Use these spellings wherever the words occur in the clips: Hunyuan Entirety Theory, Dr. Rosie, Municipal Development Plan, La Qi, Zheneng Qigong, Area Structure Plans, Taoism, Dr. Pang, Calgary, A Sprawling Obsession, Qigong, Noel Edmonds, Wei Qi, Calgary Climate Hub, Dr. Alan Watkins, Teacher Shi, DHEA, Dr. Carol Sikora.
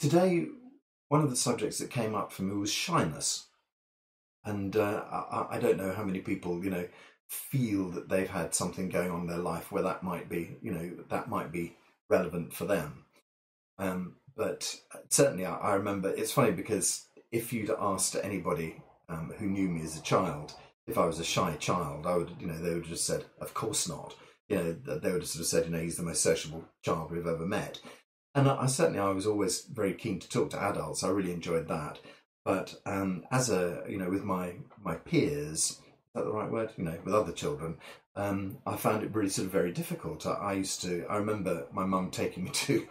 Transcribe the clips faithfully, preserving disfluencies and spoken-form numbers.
Today, one of the subjects that came up for me was shyness. And uh, I, I don't know how many people, you know, feel that they've had something going on in their life where that might be, you know, that might be relevant for them. Um, but certainly I, I remember, it's funny because if you'd asked anybody um, who knew me as a child, if I was a shy child, I would, you know, they would have just said, of course not. You know, they would have sort of said, you know, he's the most sociable child we've ever met. And I, I certainly, I was always very keen to talk to adults. I really enjoyed that. But um, as a, you know, with my, my peers, is that the right word? You know, with other children, um, I found it really sort of very difficult. I, I used to, I remember my mum taking me to,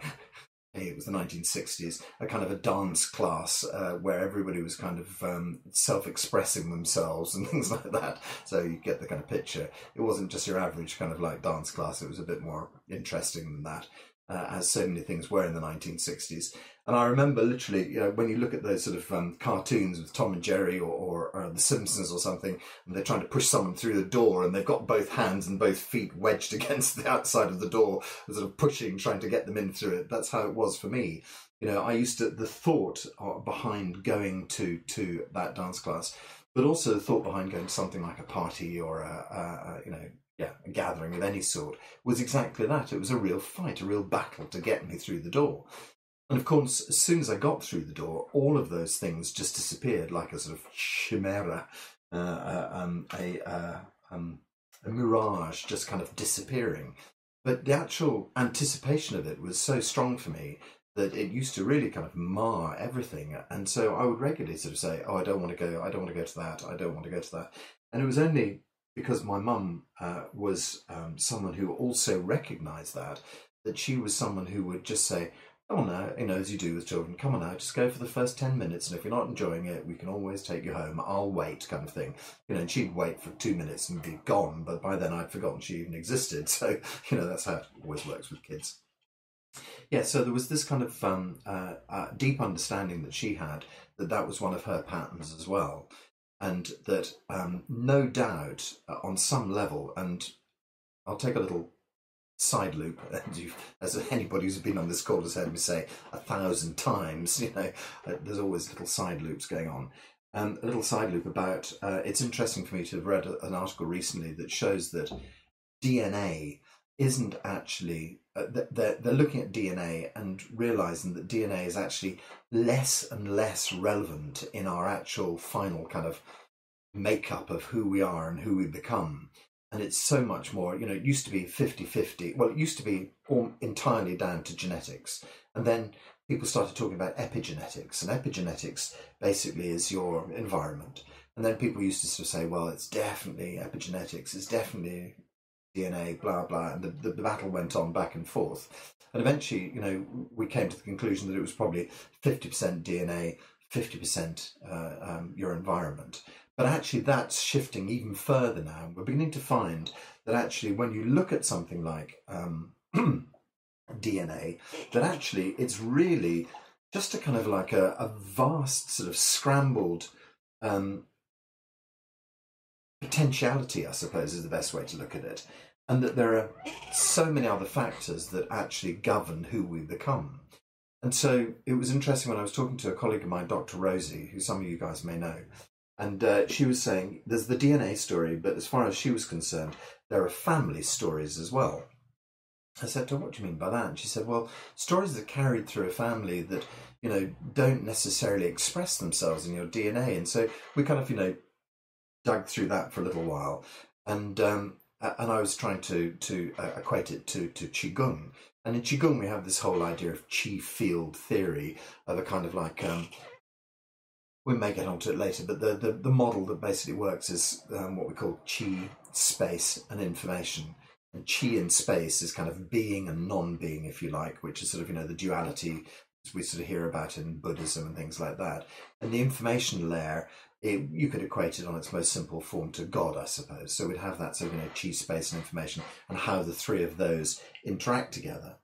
it was the nineteen sixties, a kind of a dance class uh, where everybody was kind of um, self-expressing themselves and things like that. So you get the kind of picture. It wasn't just your average kind of like dance class. It was a bit more interesting than that. Uh, as so many things were in the nineteen sixties. And I remember literally, you know, when you look at those sort of um, cartoons with Tom and Jerry or, or, or The Simpsons or something, and they're trying to push someone through the door and they've got both hands and both feet wedged against the outside of the door, sort of pushing, trying to get them in through it. That's how it was for me. You know, I used to, the thought behind going to, to that dance class, but also the thought behind going to something like a party or, a, a, a you know, Yeah, a gathering of any sort, was exactly that. It was a real fight, a real battle to get me through the door. And of course, as soon as I got through the door, all of those things just disappeared like a sort of chimera, uh, uh, um, a, uh, um, a mirage just kind of disappearing. But the actual anticipation of it was so strong for me that it used to really kind of mar everything. And so I would regularly sort of say, oh, I don't want to go, I don't want to go to that, I don't want to go to that. And it was only because my mum uh, was um, someone who also recognised that, that she was someone who would just say, oh no, you know, as you do with children, come on now, just go for the first ten minutes, and if you're not enjoying it, we can always take you home, I'll wait, kind of thing. You know, and she'd wait for two minutes and be gone, but by then I'd forgotten she even existed. So, you know, that's how it always works with kids. Yeah, so there was this kind of um, uh, uh, deep understanding that she had, that that was one of her patterns as well. And that um, no doubt uh, on some level, and I'll take a little side loop, and you've, as anybody who's been on this call has heard me say a thousand times, you know, uh, there's always little side loops going on. Um, a little side loop about, uh, it's interesting for me to have read a, an article recently that shows that D N A isn't actually, uh, they're, they're looking at D N A and realising that D N A is actually less and less relevant in our actual final kind of makeup of who we are and who we become. And it's so much more, you know, it used to be fifty fifty. Well, it used to be all entirely down to genetics. And then people started talking about epigenetics. And epigenetics basically is your environment. And then people used to sort of say, well, it's definitely epigenetics, it's definitely D N A, blah, blah, and the, the, the battle went on back and forth. And eventually, you know, we came to the conclusion that it was probably fifty percent D N A, fifty percent uh, um, your environment. But actually that's shifting even further now. We're beginning to find that actually when you look at something like um, D N A, that actually it's really just a kind of like a, a vast sort of scrambled um potentiality, I suppose, is the best way to look at it, and that there are so many other factors that actually govern who we become. And so it was interesting when I was talking to a colleague of mine, Doctor Rosie, who some of you guys may know, and uh, she was saying there's the D N A story, but as far as she was concerned, there are family stories as well. I said to her, what do you mean by that? And she said, well, stories that are carried through a family that, you know, don't necessarily express themselves in your D N A. And so we kind of, you know, dug through that for a little while, and um, and I was trying to to uh, equate it to to Qigong. And in Qigong we have this whole idea of Qi field theory, of a kind of like um, we may get onto it later, but the the, the model that basically works is um, what we call Qi, space, and information. And Qi in space is kind of being and non-being, if you like, which is sort of, you know, the duality we sort of hear about in Buddhism and things like that. And the information layer, It, you could equate it on its most simple form to God, I suppose. So we'd have that sort of, you know, Qi, space and information, and how the three of those interact together.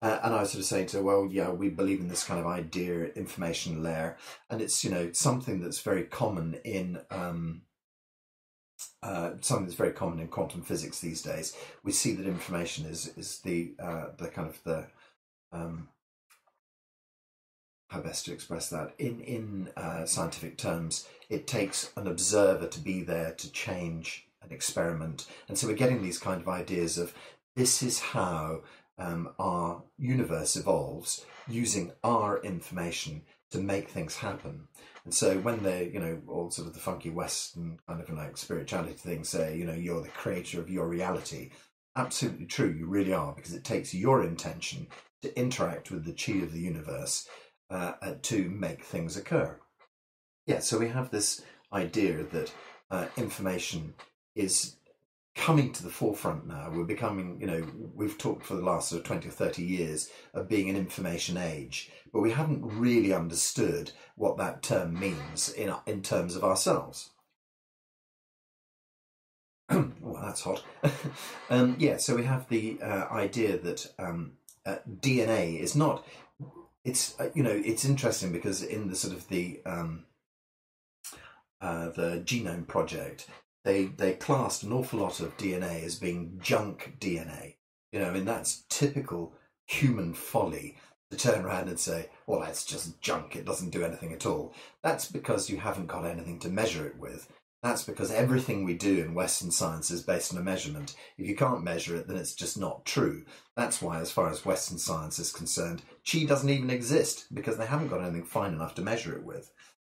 Uh, and I was sort of saying to her, well, yeah, we believe in this kind of idea, information layer, and it's, you know, something that's very common in um, uh, something that's very common in quantum physics these days. We see that information is is the uh, the kind of the um, how best to express that, in, in uh, scientific terms, it takes an observer to be there to change an experiment. And so we're getting these kind of ideas of this is how um, our universe evolves, using our information to make things happen. And so when they, you know, all sort of the funky Western kind of like spirituality things say, you know, you're the creator of your reality. Absolutely true, you really are, because it takes your intention to interact with the Qi of the universe uh, to make things occur. Yeah, so we have this idea that uh, information is coming to the forefront now. We're becoming, you know, we've talked for the last sort of twenty or thirty years of being an information age, but we haven't really understood what that term means in, in terms of ourselves. Well, that's hot. um, yeah, so we have the uh, idea that um, uh, D N A is not, it's, uh, you know, it's interesting because in the sort of the, um, uh, the Genome Project, They, they classed an awful lot of D N A as being junk D N A. You know, I mean, that's typical human folly to turn around and say, well, that's just junk, it doesn't do anything at all. That's because you haven't got anything to measure it with. That's because everything we do in Western science is based on a measurement. If you can't measure it, then it's just not true. That's why, as far as Western science is concerned, Qi doesn't even exist, because they haven't got anything fine enough to measure it with.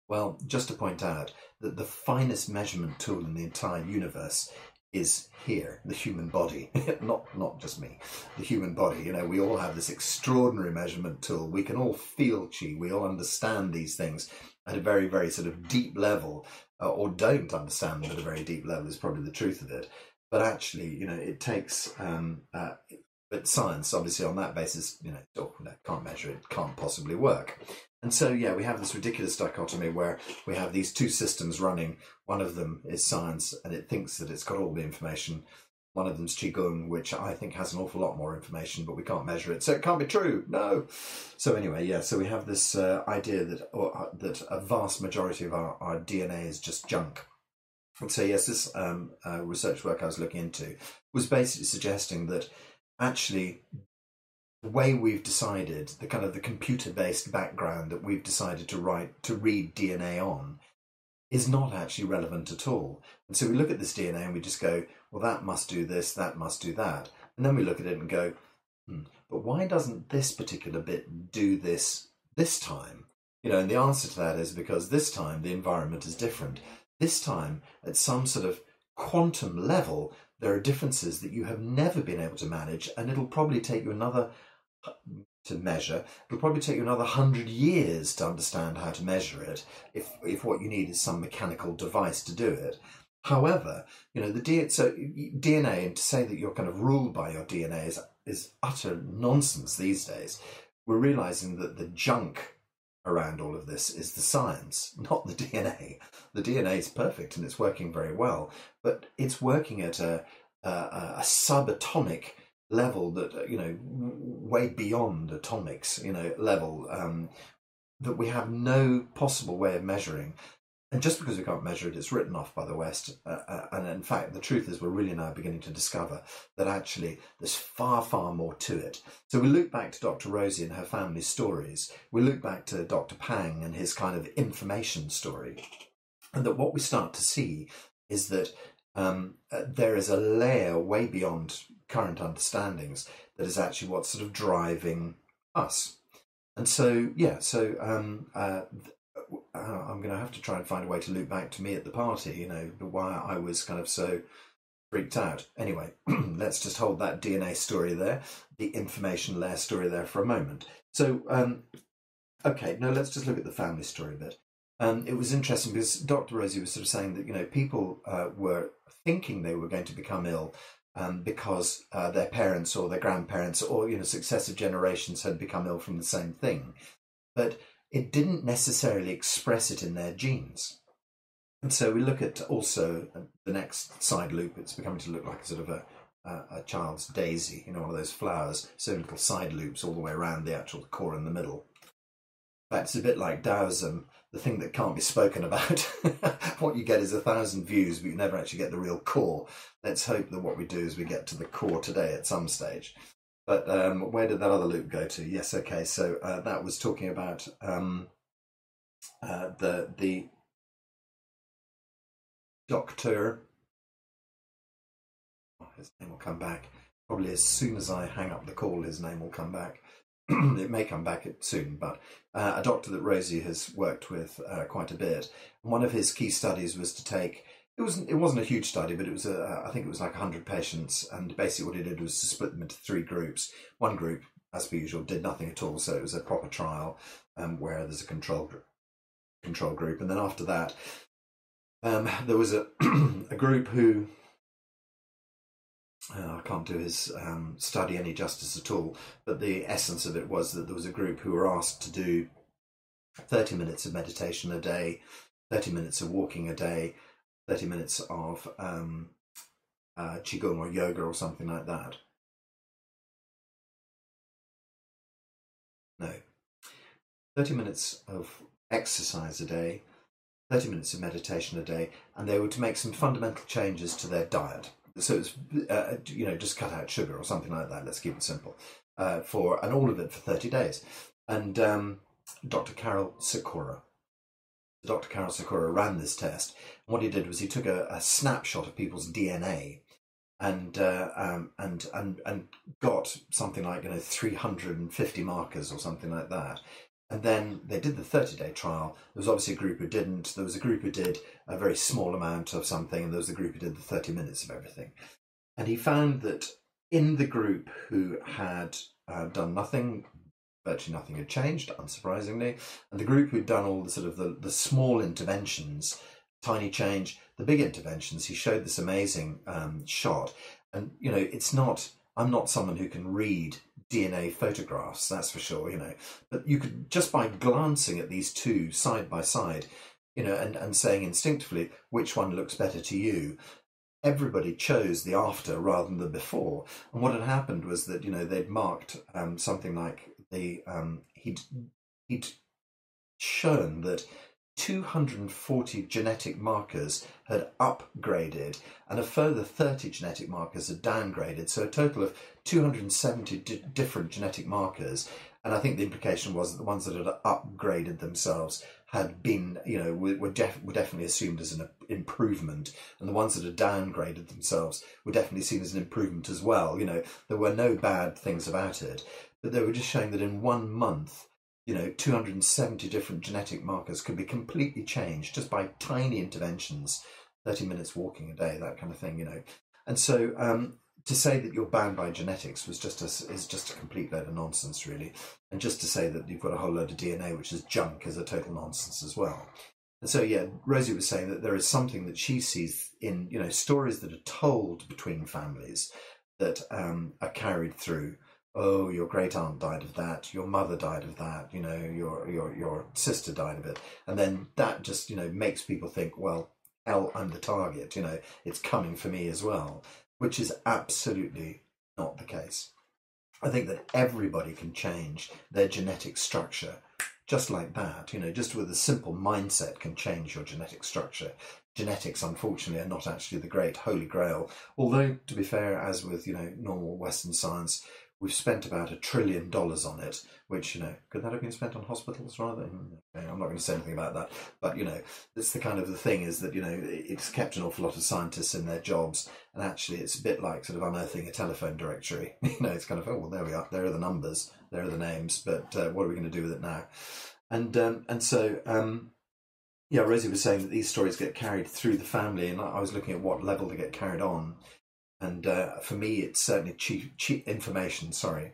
Well, just to point out that the finest measurement tool in the entire universe is here, the human body, not, not just me, the human body. You know, we all have this extraordinary measurement tool. We can all feel Qi. We all understand these things at a very, very sort of deep level, uh, or don't understand them at a very deep level is probably the truth of it. But actually, you know, it takes, um, uh, but science, obviously, on that basis, you know, oh, no, can't measure it, can't possibly work. And so, yeah, we have this ridiculous dichotomy where we have these two systems running. One of them is science, and it thinks that it's got all the information. One of them's Qigong, which I think has an awful lot more information, but we can't measure it, so it can't be true. No. So anyway, yeah, so we have this uh, idea that or, uh, that a vast majority of our, our D N A is just junk. And so, yes, this um, uh, research work I was looking into was basically suggesting that actually the way we've decided, the kind of the computer-based background that we've decided to write, to read D N A on, is not actually relevant at all. And so we look at this D N A and we just go, well, that must do this, that must do that. And then we look at it and go, hmm, but why doesn't this particular bit do this this time? You know, and the answer to that is because this time the environment is different. This time, at some sort of quantum level, there are differences that you have never been able to manage, and it'll probably take you another to measure. It'll probably take you another hundred years to understand how to measure it, if if what you need is some mechanical device to do it. However, you know, the D, so D N A, and to say that you're kind of ruled by your D N A is is utter nonsense these days. We're realizing that the junk around all of this is the science, not the D N A. The D N A is perfect and it's working very well, but it's working at a, a, a subatomic level that, you know, way beyond atomics, you know, level um, that we have no possible way of measuring. And just because we can't measure it, it's written off by the West. Uh, uh, and in fact, the truth is we're really now beginning to discover that actually there's far, far more to it. So we look back to Doctor Rosie and her family stories. We look back to Doctor Pang and his kind of information story. And that what we start to see is that um, uh, there is a layer way beyond current understandings that is actually what's sort of driving us. And so, yeah, so... Um, uh, I'm going to have to try and find a way to loop back to me at the party, you know, why I was kind of so freaked out. Anyway, let's just hold that D N A story there, the information layer story there for a moment. So, um, okay, now let's just look at the family story a bit. Um, it was interesting because Doctor Rosie was sort of saying that, you know, people uh, were thinking they were going to become ill um, because uh, their parents or their grandparents or, you know, successive generations had become ill from the same thing. But it didn't necessarily express it in their genes. And so we look at also the next side loop. It's becoming to look like a sort of a, a, a child's daisy, you know, one of those flowers, so little side loops all the way around the actual core in the middle. That's a bit like Taoism, the thing that can't be spoken about. What you get is a thousand views, but you never actually get the real core. Let's hope that what we do is we get to the core today at some stage. But um, where did that other loop go to? Yes, okay, so uh, that was talking about um, uh, the the Doctor, his name will come back. Probably as soon as I hang up the call, his name will come back. It may come back soon, but uh, a doctor that Rosie has worked with uh, quite a bit. And one of his key studies was to take, it wasn't, it wasn't a huge study, but it was, a, I think it was like one hundred patients. And basically what he did was to split them into three groups. One group, as per usual, did nothing at all. So it was a proper trial um, where there's a control, control group. And then after that, um, there was a, a group who... Uh, I can't do his um, study any justice at all, but the essence of it was that there was a group who were asked to do thirty minutes of meditation a day, thirty minutes of walking a day, thirty minutes of um, uh, Qigong or yoga or something like that. No, thirty minutes of exercise a day, thirty minutes of meditation a day, and they were to make some fundamental changes to their diet. So it's, uh, you know, just cut out sugar or something like that. Let's keep it simple. Uh, for and all of it for thirty days. And um, Doctor Carol Sikora, Doctor Carol Sikora ran this test. And what he did was he took a, a snapshot of people's D N A, and uh, um, and and and got something like you know three hundred and fifty markers or something like that. And then they did the thirty-day trial. There was obviously a group who didn't. There was a group who did a very small amount of something. And there was a group who did the thirty minutes of everything. And he found that in the group who had uh, done nothing, virtually nothing had changed, unsurprisingly. And the group who'd done all the sort of the, the small interventions, tiny change, the big interventions, he showed this amazing um, shot. And, you know, it's not, I'm not someone who can read D N A photographs, that's for sure, you know, but you could just by glancing at these two side by side, you know, and, and saying instinctively which one looks better to you, everybody chose the after rather than the before. And what had happened was that, you know, they'd marked um, something like the, um, he'd, he'd shown that two hundred forty genetic markers had upgraded and a further thirty genetic markers had downgraded. So a total of two hundred seventy different genetic markers. And I think the implication was that the ones that had upgraded themselves had been, you know, were, def were definitely assumed as an improvement. And the ones that had downgraded themselves were definitely seen as an improvement as well. You know, there were no bad things about it, but they were just showing that in one month, you know, two hundred seventy different genetic markers could be completely changed just by tiny interventions, thirty minutes walking a day, that kind of thing, you know. And so um, to say that you're bound by genetics was just a, is just a complete load of nonsense, really. And just to say that you've got a whole load of D N A, which is junk, is a total nonsense as well. And so, yeah, Rosie was saying that there is something that she sees in, you know, stories that are told between families that um, are carried through. Oh, your great aunt died of that. Your mother died of that. You know, your your your sister died of it, and then that just you know makes people think, well, hell, I'm the target. You know, it's coming for me as well, which is absolutely not the case. I think that everybody can change their genetic structure just like that. You know, just with a simple mindset can change your genetic structure. Genetics, unfortunately, are not actually the great holy grail. Although, to be fair, as with you know normal Western science, we've spent about a trillion dollars on it, which, you know, could that have been spent on hospitals rather? I'm not going to say anything about that. But, you know, that's the kind of the thing is that, you know, it's kept an awful lot of scientists in their jobs. And actually, it's a bit like sort of unearthing a telephone directory. You know, it's kind of, oh, well, there we are. There are the numbers. There are the names. But uh, what are we going to do with it now? And, um, and so, um, yeah, Rosie was saying that these stories get carried through the family. And I was looking at what level they get carried on. And uh, for me, it's certainly cheap, cheap information, sorry,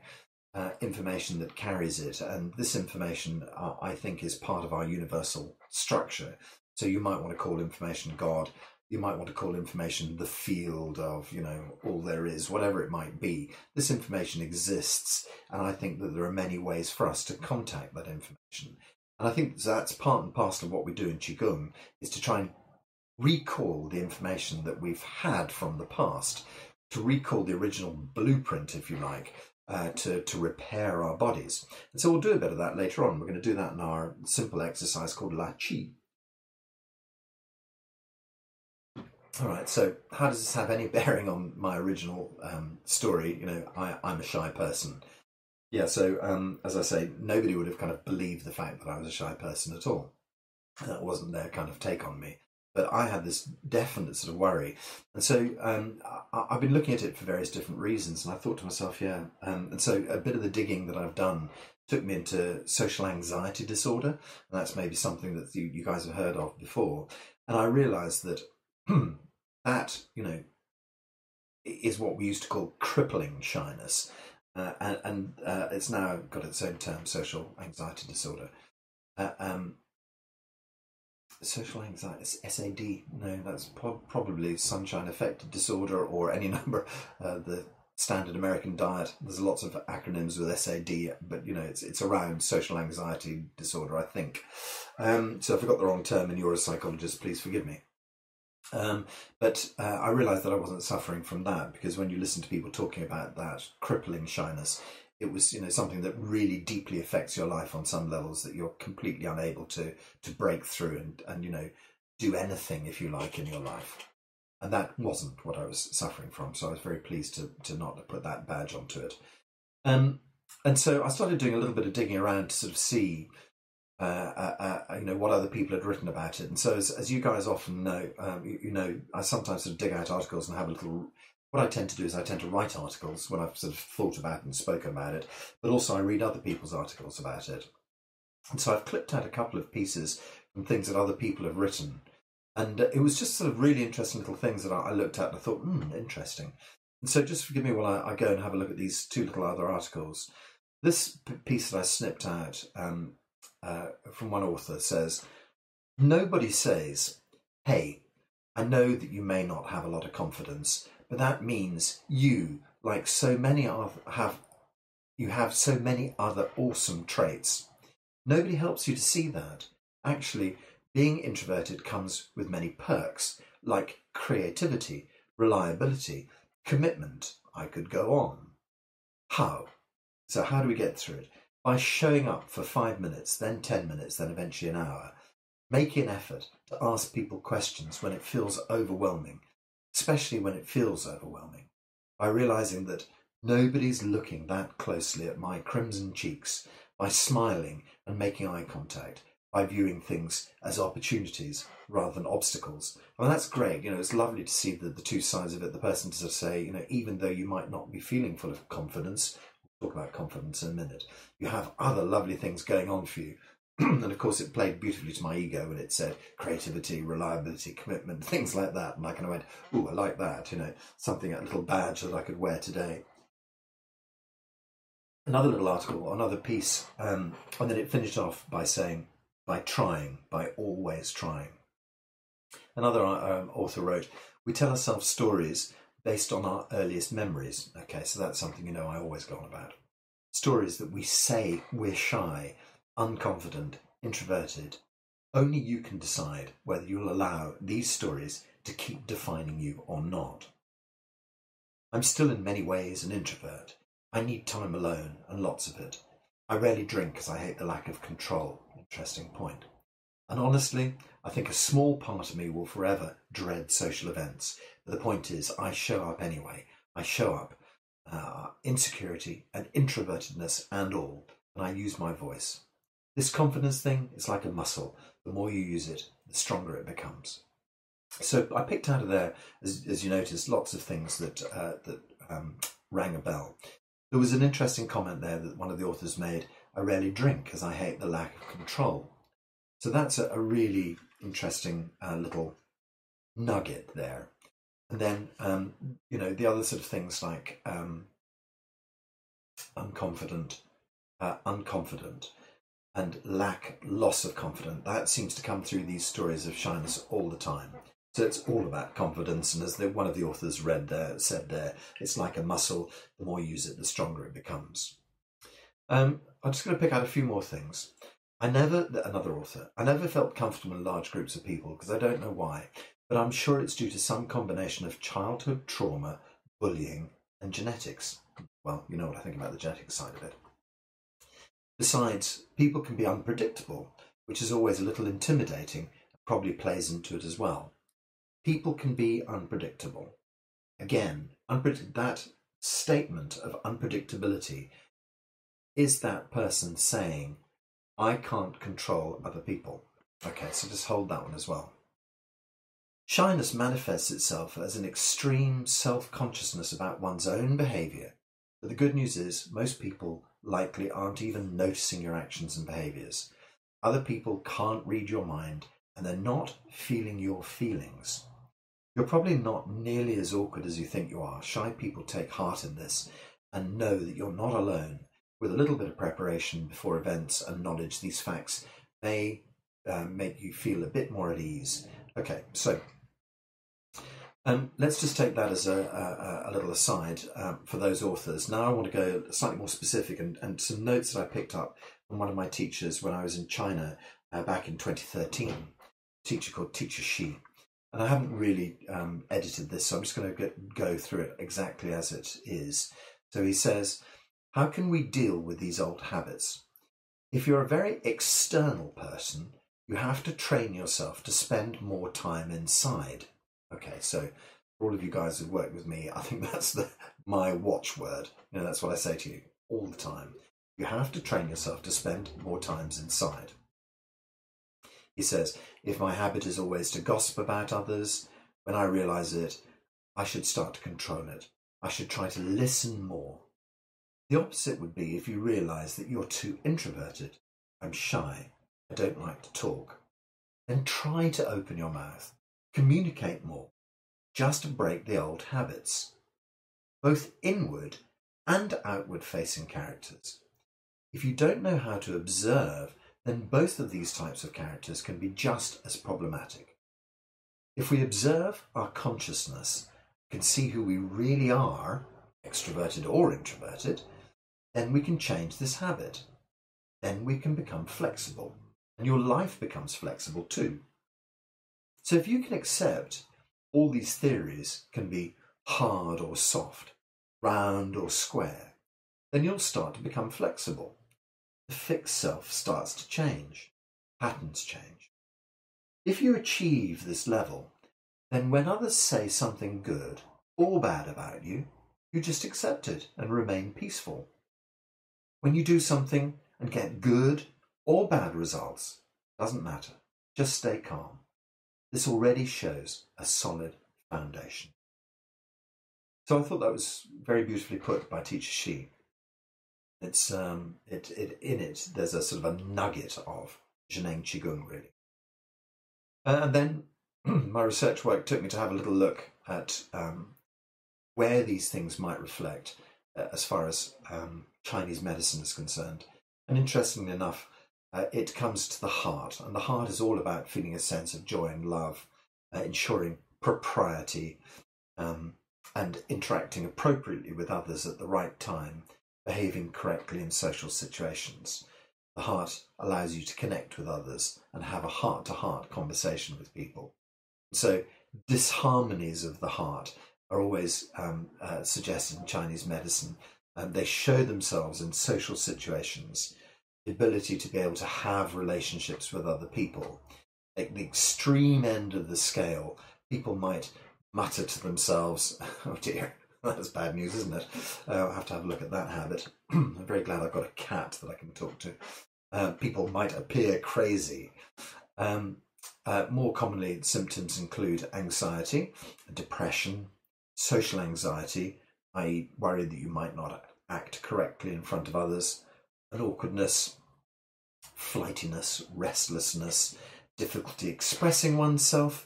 uh, information that carries it. And this information, uh, I think, is part of our universal structure. So you might want to call information God. You might want to call information the field of, you know, all there is, whatever it might be. This information exists. And I think that there are many ways for us to contact that information. And I think that's part and parcel of what we do in Qigong, is to try and recall the information that we've had from the past, to recall the original blueprint, if you like, uh, to, to repair our bodies. And so we'll do a bit of that later on. We're going to do that in our simple exercise called La Qi. All right, so how does this have any bearing on my original um, story? You know, I, I'm a shy person. Yeah, so um, as I say, nobody would have kind of believed the fact that I was a shy person at all. That wasn't their kind of take on me. But I had this definite sort of worry. And so um, I, I've been looking at it for various different reasons, and I thought to myself, yeah. Um, and so a bit of the digging that I've done took me into social anxiety disorder. And that's maybe something that you, you guys have heard of before. And I realized that that, you know, is what we used to call crippling shyness. Uh, and and uh, it's now got its own term, social anxiety disorder. Uh, um, Social anxiety, S A D, no, that's po probably sunshine affected disorder or any number, uh, the standard American diet. There's lots of acronyms with S A D, but, you know, it's it's around social anxiety disorder, I think. Um, so if I got the wrong term and you're a psychologist, please forgive me. Um, but uh, I realised that I wasn't suffering from that, because when you listen to people talking about that crippling shyness, it was, you know, something that really deeply affects your life on some levels, that you're completely unable to to break through and, and you know, do anything, if you like, in your life. And that wasn't what I was suffering from. So I was very pleased to, to not put that badge onto it. Um, and so I started doing a little bit of digging around to sort of see, uh, uh, uh, you know, what other people had written about it. And so as, as you guys often know, um, you, you know, I sometimes sort of dig out articles and have a little... What I tend to do is I tend to write articles when I've sort of thought about and spoken about it, but also I read other people's articles about it. And so I've clipped out a couple of pieces from things that other people have written. And it was just sort of really interesting little things that I looked at and I thought, hmm, interesting. And so just forgive me while I go and have a look at these two little other articles. This piece that I snipped out um, uh, from one author says, nobody says, hey, I know that you may not have a lot of confidence, but that means you, like so many other, have, you have so many other awesome traits. Nobody helps you to see that. Actually, being introverted comes with many perks, like creativity, reliability, commitment. I could go on. How? So how do we get through it? By showing up for five minutes, then ten minutes, then eventually an hour. Make an effort to ask people questions when it feels overwhelming, especially when it feels overwhelming, by realising that nobody's looking that closely at my crimson cheeks, by smiling and making eye contact, by viewing things as opportunities rather than obstacles. Well, that's great. You know, it's lovely to see the, the two sides of it. The person to say, you know, even though you might not be feeling full of confidence, we'll talk about confidence in a minute, you have other lovely things going on for you. And of course, it played beautifully to my ego when it said creativity, reliability, commitment, things like that. And I kind of went, "Ooh, I like that." You know, something, a little badge that I could wear today. Another little article, another piece, um, and then it finished off by saying, "By trying, by always trying." Another um, author wrote, "We tell ourselves stories based on our earliest memories." Okay, so that's something, you know, I always go on about, stories that we say we're shy, unconfident, introverted. Only you can decide whether you'll allow these stories to keep defining you or not. I'm still in many ways an introvert. I need time alone, and lots of it. I rarely drink because I hate the lack of control. Interesting point. And honestly, I think a small part of me will forever dread social events. But the point is, I show up anyway. I show up, uh, insecurity and introvertedness and all, and I use my voice. This confidence thing is like a muscle. The more you use it, the stronger it becomes. So I picked out of there, as, as you noticed, lots of things that, uh, that um, rang a bell. There was an interesting comment there that one of the authors made, I rarely drink because I hate the lack of control. So that's a, a really interesting uh, little nugget there. And then, um, you know, the other sort of things like um, unconfident, uh, unconfident. And lack, loss of confidence. That seems to come through these stories of shyness all the time. So it's all about confidence. And as the, one of the authors read there, said there, it's like a muscle. The more you use it, the stronger it becomes. Um, I'm just going to pick out a few more things. I never, another author, I never felt comfortable in large groups of people because I don't know why, but I'm sure it's due to some combination of childhood trauma, bullying, and genetics. Well, you know what I think about the genetic side of it. Besides, people can be unpredictable, which is always a little intimidating, and probably plays into it as well. people can be unpredictable. Again, unpredict- that statement of unpredictability is that person saying, I can't control other people. Okay, so just hold that one as well. Shyness manifests itself as an extreme self-consciousness about one's own behaviour, but the good news is most people likely aren't even noticing your actions and behaviours. Other people can't read your mind, and they're not feeling your feelings. You're probably not nearly as awkward as you think you are. Shy people take heart in this and know that you're not alone. With a little bit of preparation before events and knowledge, these facts may uh, make you feel a bit more at ease. Okay, so um, let's just take that as a, a, a little aside uh, for those authors. Now I want to go slightly more specific and, and some notes that I picked up from one of my teachers when I was in China uh, back in twenty thirteen, a teacher called Teacher Shi. And I haven't really um, edited this, so I'm just going to get, go through it exactly as it is. So he says, how can we deal with these old habits? If you're a very external person, you have to train yourself to spend more time inside. Okay, so for all of you guys who've worked with me, I think that's the, my watchword. You know, that's what I say to you all the time. You have to train yourself to spend more times inside. He says, if my habit is always to gossip about others, when I realise it, I should start to control it. I should try to listen more. The opposite would be if you realise that you're too introverted. I'm shy. I don't like to talk. Then try to open your mouth. Communicate more. Just to break the old habits. Both inward and outward-facing characters. If you don't know how to observe, then both of these types of characters can be just as problematic. If we observe our consciousness, can see who we really are, extroverted or introverted, then we can change this habit. Then we can become flexible, and your life becomes flexible too. So if you can accept all these theories can be hard or soft, round or square, then you'll start to become flexible. The fixed self starts to change, patterns change. If you achieve this level, then when others say something good or bad about you, you just accept it and remain peaceful. When you do something and get good or bad results, doesn't matter. Just stay calm. This already shows a solid foundation. So I thought that was very beautifully put by Teacher Shi. It's um, it, it in it. There's a sort of a nugget of Zheneng Qigong, really. Uh, and then my research work took me to have a little look at. Um, where these things might reflect uh, as far as um, Chinese medicine is concerned. And interestingly enough, uh, it comes to the heart, and the heart is all about feeling a sense of joy and love, uh, ensuring propriety, um, and interacting appropriately with others at the right time, behaving correctly in social situations. The heart allows you to connect with others and have a heart-to-heart conversation with people. So disharmonies of the heart are always um, uh, suggested in Chinese medicine. Um, they show themselves in social situations, the ability to be able to have relationships with other people. At the extreme end of the scale, people might mutter to themselves, oh dear, that's bad news, isn't it? Uh, I'll have to have a look at that habit. I'm very glad I've got a cat that I can talk to. Uh, people might appear crazy. Um, uh, more commonly, symptoms include anxiety, depression, social anxiety, that is worry that you might not act correctly in front of others, an awkwardness, flightiness, restlessness, difficulty expressing oneself,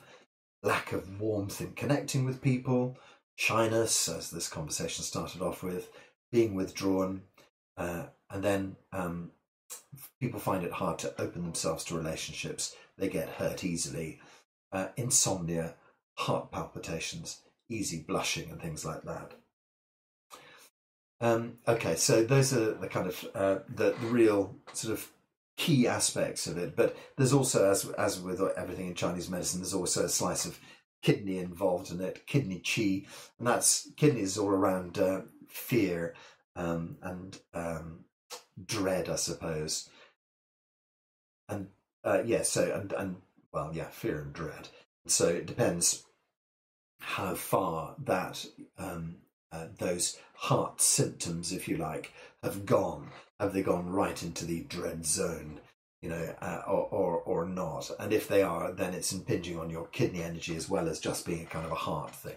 lack of warmth in connecting with people, shyness, as this conversation started off with, being withdrawn, uh, and then um, people find it hard to open themselves to relationships, they get hurt easily, uh, insomnia, heart palpitations, easy blushing and things like that. Um, okay, so those are the kind of uh, the, the real sort of key aspects of it. But there's also, as as with everything in Chinese medicine, there's also a slice of kidney involved in it, kidney qi, and that's kidneys all around uh, fear um, and um, dread, I suppose. And uh, yeah, so and and well, yeah, fear and dread. So it depends how far that um, uh, those heart symptoms, if you like, have gone. Have they gone right into the dread zone, you know, uh, or, or or not? And if they are, then it's impinging on your kidney energy as well as just being a kind of a heart thing.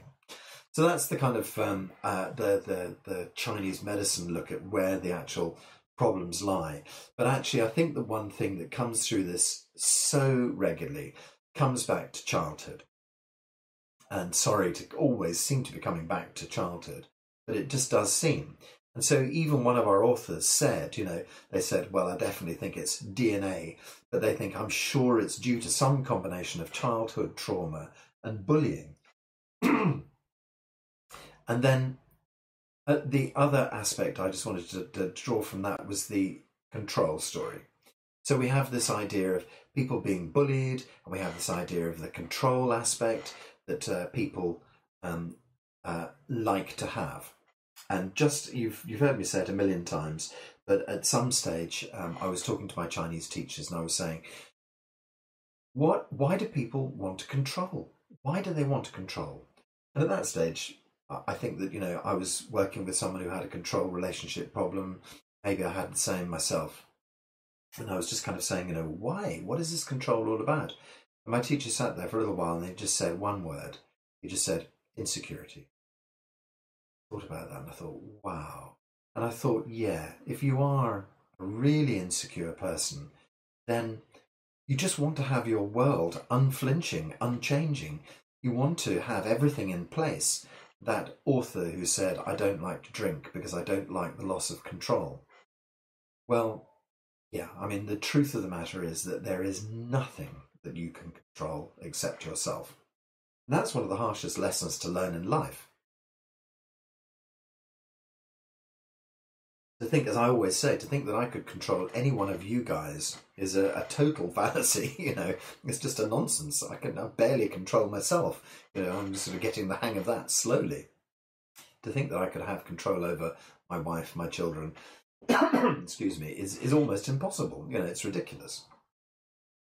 So that's the kind of um, uh, the, the the Chinese medicine look at where the actual problems lie. But actually, I think the one thing that comes through this so regularly comes back to childhood. And sorry to always seem to be coming back to childhood, but it just does seem. And so even one of our authors said, you know, they said, well, I definitely think it's D N A, but they think I'm sure it's due to some combination of childhood trauma and bullying. And then uh, the other aspect I just wanted to, to draw from that was the control story. So we have this idea of people being bullied, and we have this idea of the control aspect that uh, people um, uh, like to have. And just, you've, you've heard me say it a million times, but at some stage um, I was talking to my Chinese teachers and I was saying, "What? Why do people want to control? Why do they want to control?" And at that stage, I think that, you know, I was working with someone who had a control relationship problem. Maybe I had the same myself. And I was just kind of saying, you know, why? What is this control all about? And my teacher sat there for a little while and they just said one word. He just said, insecurity. I thought about that and I thought, wow. And I thought, yeah, if you are a really insecure person, then you just want to have your world unflinching, unchanging. You want to have everything in place. That author who said, I don't like to drink because I don't like the loss of control. Well, yeah, I mean, the truth of the matter is that there is nothing that you can control except yourself. And that's one of the harshest lessons to learn in life. To think, as I always say, to think that I could control any one of you guys is a, a total fallacy, you know. It's just a nonsense. I can I barely control myself. You know, I'm sort of getting the hang of that slowly. To think that I could have control over my wife, my children, excuse me, is, is almost impossible. You know, it's ridiculous.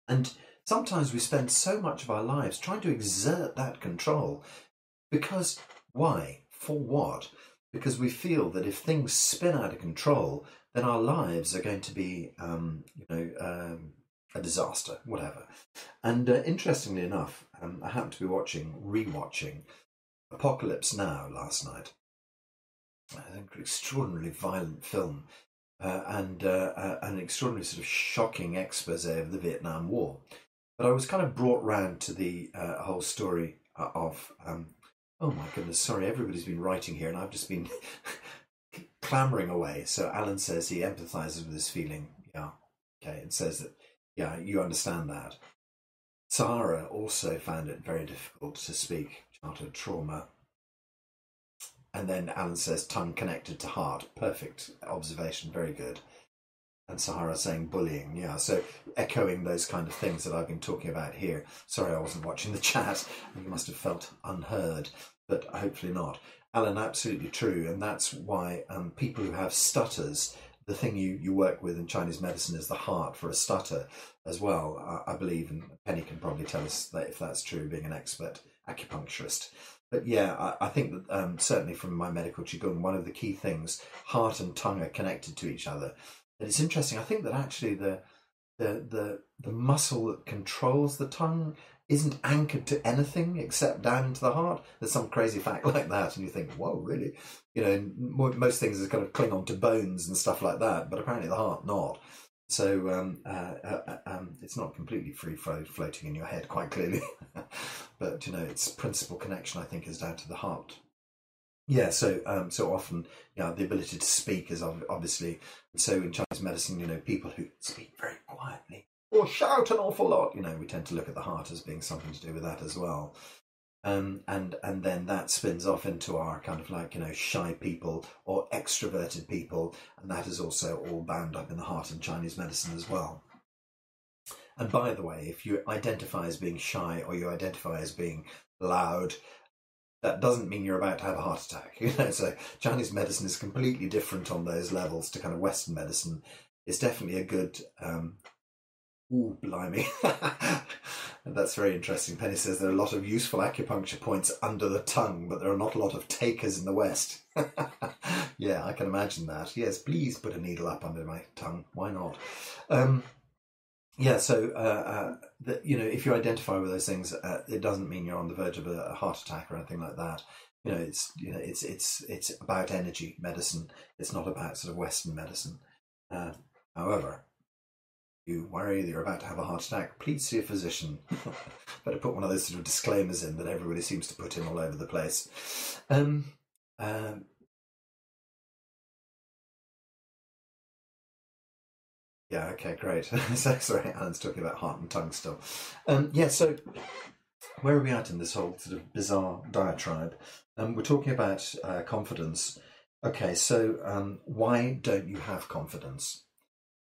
And sometimes we spend so much of our lives trying to exert that control. Because why? For what? Because we feel that if things spin out of control, then our lives are going to be, um, you know, um, a disaster, whatever. And uh, interestingly enough, um, I happened to be watching, rewatching Apocalypse Now last night. It's an extraordinarily violent film uh, and uh, uh, an extraordinarily sort of shocking expose of the Vietnam War. But I was kind of brought round to the uh, whole story of. Um, Oh my goodness, sorry, everybody's been writing here and I've just been clamouring away. So Alan says he empathises with this feeling. Yeah, okay, and says that, yeah, you understand that. Sarah also found it very difficult to speak, childhood trauma. And then Alan says tongue connected to heart. Perfect observation, very good. And Sahara saying bullying, yeah, so echoing those kind of things that I've been talking about here. Sorry, I wasn't watching the chat. You must have felt unheard, but hopefully not. Alan, absolutely true, and that's why um, people who have stutters, the thing you, you work with in Chinese medicine is the heart for a stutter as well, I, I believe, and Penny can probably tell us that if that's true, being an expert acupuncturist. But yeah, I, I think that um, certainly from my medical Qigong, one of the key things, heart and tongue are connected to each other. It's interesting. I think that actually the, the the the muscle that controls the tongue isn't anchored to anything except down to the heart. There's some crazy fact like that, and you think, "Whoa, really?" You know, most things is kind of cling on to bones and stuff like that, but apparently the heart not. So um, uh, uh, um, it's not completely free floating in your head, quite clearly. But you know, its principal connection, I think, is down to the heart. Yeah, so um, so often, you know, the ability to speak is obviously, so in Chinese medicine, you know, people who speak very quietly or shout an awful lot, you know, we tend to look at the heart as being something to do with that as well. Um, and, and then that spins off into our kind of like, you know, shy people or extroverted people. And that is also all bound up in the heart in Chinese medicine as well. And by the way, if you identify as being shy or you identify as being loud, that doesn't mean you're about to have a heart attack, you know. So Chinese medicine is completely different on those levels to kind of Western medicine. It's definitely a good, um, ooh, blimey, And that's very interesting. Penny says there are a lot of useful acupuncture points under the tongue, but there are not a lot of takers in the West. Yeah, I can imagine that. Yes, please put a needle up under my tongue. Why not? Um, yeah, so, uh, uh, the, you know, if you identify with those things, uh, it doesn't mean you're on the verge of a, a heart attack or anything like that. You know, it's, you know, it's, it's, it's about energy medicine. It's not about sort of Western medicine. Uh, however, you worry that you're about to have a heart attack, please see a physician. Better put one of those sort of disclaimers in that everybody seems to put in all over the place. Um, um, yeah, okay, great. so, sorry, Alan's talking about heart and tongue still. Um, yeah, so where are we at in this whole sort of bizarre diatribe? Um, we're talking about uh, confidence. Okay, so um, why don't you have confidence?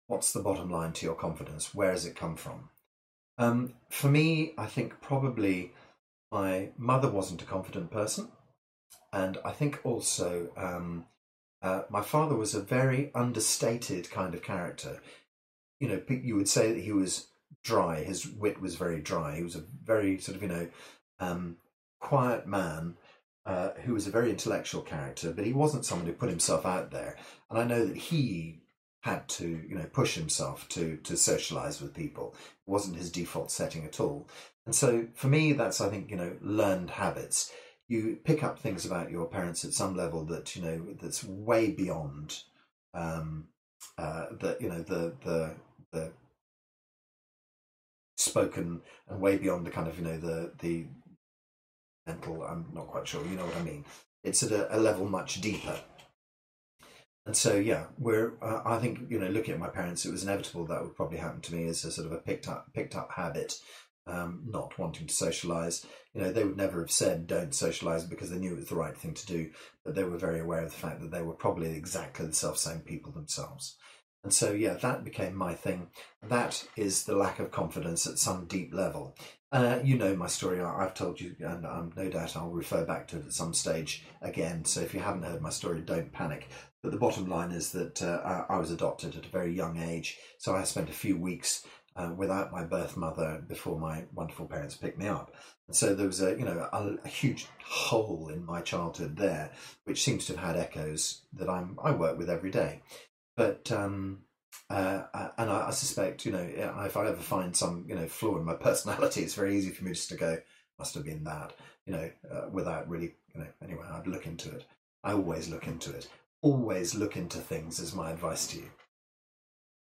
What's the bottom line to your confidence? Where does it come from? Um, for me, I think probably my mother wasn't a confident person. And I think also um, uh, my father was a very understated kind of character. You know, you would say that he was dry. His wit was very dry. He was a very sort of, you know, um, quiet man uh, who was a very intellectual character. But he wasn't someone who put himself out there. And I know that he had to, you know, push himself to to socialize with people. It wasn't his default setting at all. And so for me, that's, I think, you know, learned habits. You pick up things about your parents at some level that, you know, that's way beyond um, uh, the, you know, the, the, the spoken and way beyond the kind of, you know, the, the mental, I'm not quite sure, you know what I mean. It's at a, a level much deeper. And so, yeah, we're, uh, I think, you know, looking at my parents, it was inevitable that would probably happen to me as a sort of a picked up, picked up habit, um, not wanting to socialise. You know, they would never have said don't socialise because they knew it was the right thing to do, but they were very aware of the fact that they were probably exactly the self-same people themselves. And so, yeah, that became my thing. That is the lack of confidence at some deep level. Uh, you know my story, I've told you, and um, no doubt I'll refer back to it at some stage again. So if you haven't heard my story, don't panic. But the bottom line is that uh, I was adopted at a very young age. So I spent a few weeks uh, without my birth mother before my wonderful parents picked me up. And so there was a, you know, a, a huge hole in my childhood there, which seems to have had echoes that I'm, I work with every day. But, um, uh, and I, I suspect, you know, if I ever find some, you know, flaw in my personality, it's very easy for me just to go, must have been that, you know, uh, without really, you know, anyway, I'd look into it. I always look into it. Always look into things is my advice to you.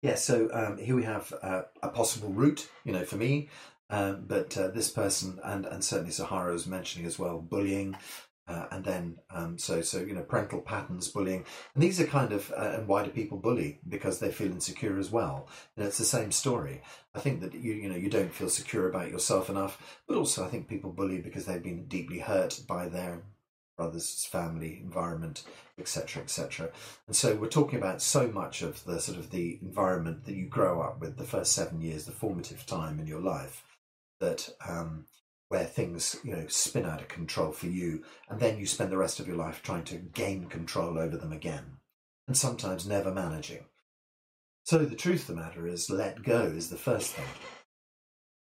Yeah, so um, here we have uh, a possible route, you know, for me, um, but uh, this person, and, and certainly Sahara was mentioning as well, bullying. Uh, and then, um, so, so you know, parental patterns, bullying. And these are kind of, uh, and why do people bully? Because they feel insecure as well. You know, it's the same story. I think that, you, you know, you don't feel secure about yourself enough, but also I think people bully because they've been deeply hurt by their brothers, family, environment, et cetera, et cetera. And so we're talking about so much of the sort of the environment that you grow up with, the first seven years, the formative time in your life, that... Um, where things, you know, spin out of control for you, and then you spend the rest of your life trying to gain control over them again, and sometimes never managing. So the truth of the matter is, let go is the first thing.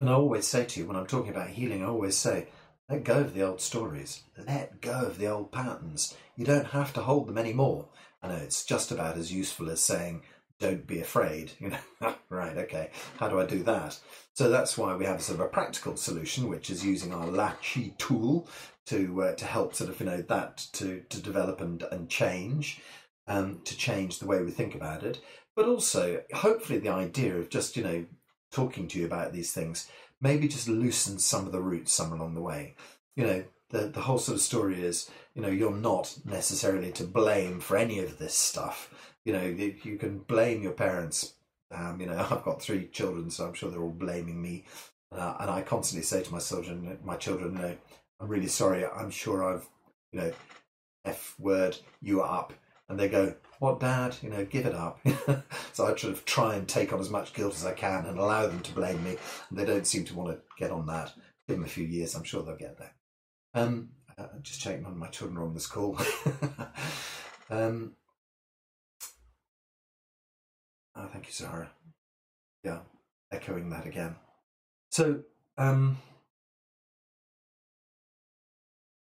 And I always say to you, when I'm talking about healing, I always say, let go of the old stories, let go of the old patterns. You don't have to hold them anymore. I know it's just about as useful as saying, don't be afraid, you know, right, okay, how do I do that? So that's why we have sort of a practical solution, which is using our La Qi tool to uh, to help sort of, you know, that to, to develop and, and change, um, to change the way we think about it. But also, hopefully the idea of just, you know, talking to you about these things, maybe just loosen some of the roots somewhere along the way. You know, the, the whole sort of story is, you know, you're not necessarily to blame for any of this stuff. You know, you can blame your parents. Um, you know, I've got three children, so I'm sure they're all blaming me. Uh, and I constantly say to my children, my children, you know, I'm really sorry. I'm sure I've, you know, F word, you are up. And they go, what, Dad? You know, give it up. So I sort of try and take on as much guilt as I can and allow them to blame me. And they don't seem to want to get on that. Give them a few years. I'm sure they'll get there. Um, uh, just checking on my children are on this call. um, Oh, thank you, Sarah. Yeah, echoing that again. So, Um,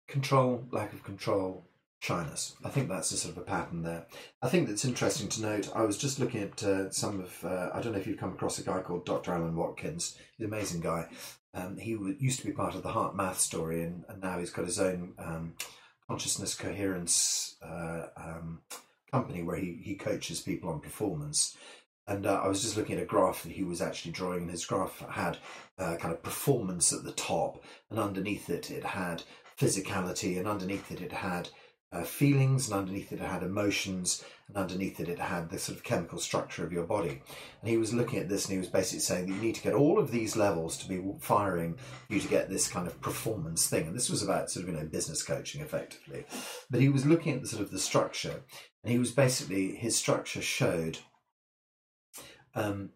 control, lack of control, shyness. I think that's a sort of a pattern there. I think that's interesting to note. I was just looking at uh, some of, uh, I don't know if you've come across a guy called Doctor Alan Watkins, the amazing guy. Um, he used to be part of the Heart Math story, and, and now he's got his own um, consciousness coherence uh, um, company where he, he coaches people on performance. And uh, I was just looking at a graph that he was actually drawing, and his graph had uh, kind of performance at the top, and underneath it, it had physicality, and underneath it, it had Uh, feelings, and underneath it, it had emotions, and underneath it, it had the sort of chemical structure of your body. And he was looking at this, and he was basically saying that you need to get all of these levels to be firing for you to get this kind of performance thing. And this was about sort of, you know, business coaching effectively. But he was looking at the sort of the structure, and he was basically, his structure showed um,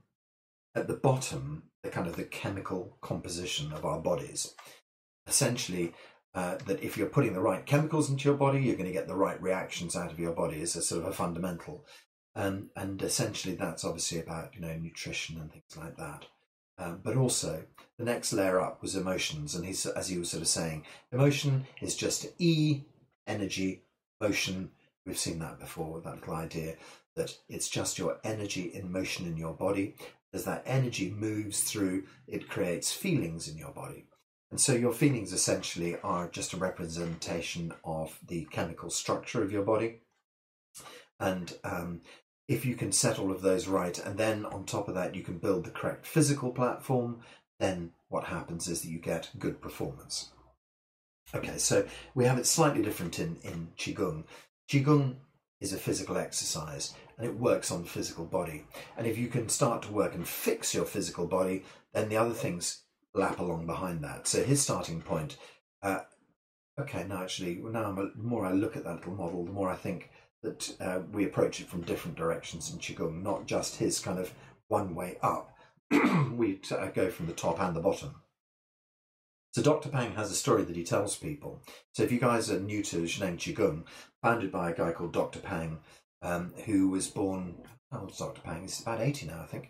at the bottom, the kind of the chemical composition of our bodies. Essentially, Uh, that if you're putting the right chemicals into your body, you're going to get the right reactions out of your body is a sort of a fundamental. Um, and essentially that's obviously about, you know, nutrition and things like that. Um, but also the next layer up was emotions. And he's, as he was sort of saying, emotion is just E, energy, motion. We've seen that before, that little idea that it's just your energy in motion in your body. As that energy moves through, it creates feelings in your body. And so your feelings essentially are just a representation of the chemical structure of your body. And um, if you can set all of those right, and then on top of that, you can build the correct physical platform, then what happens is that you get good performance. Okay, so we have it slightly different in, in Qigong. Qigong is a physical exercise, and it works on the physical body. And if you can start to work and fix your physical body, then the other things lap along behind that. So his starting point, uh, okay, now actually, well, now I'm a, the more I look at that little model, the more I think that uh, we approach it from different directions in Qigong, not just his kind of one way up. We uh, go from the top and the bottom. So Doctor Pang has a story that he tells people. So if you guys are new to Zheneng Qigong, founded by a guy called Doctor Pang, um, who was born, how old is Doctor Pang? He's about eighty now, I think.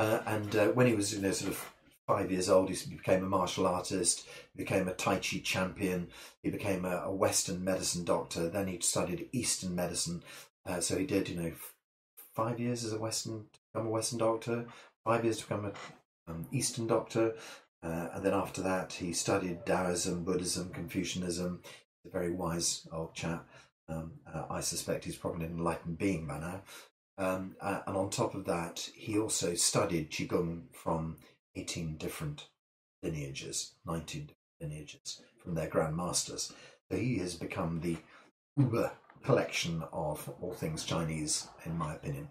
Uh, and uh, when he was, you know, sort of five years old, he became a martial artist, became a Tai Chi champion, he became a, a Western medicine doctor, then he studied Eastern medicine. Uh, so he did, you know, five years as a Western, to become a Western doctor, five years to become an um, Eastern doctor. Uh, and then after that, he studied Taoism, Buddhism, Confucianism. He's a very wise old chap. Um, uh, I suspect he's probably an enlightened being by now. Um, uh, and on top of that, he also studied Qigong from eighteen different lineages, nineteen lineages from their grandmasters. So he has become the uber collection of all things Chinese, in my opinion.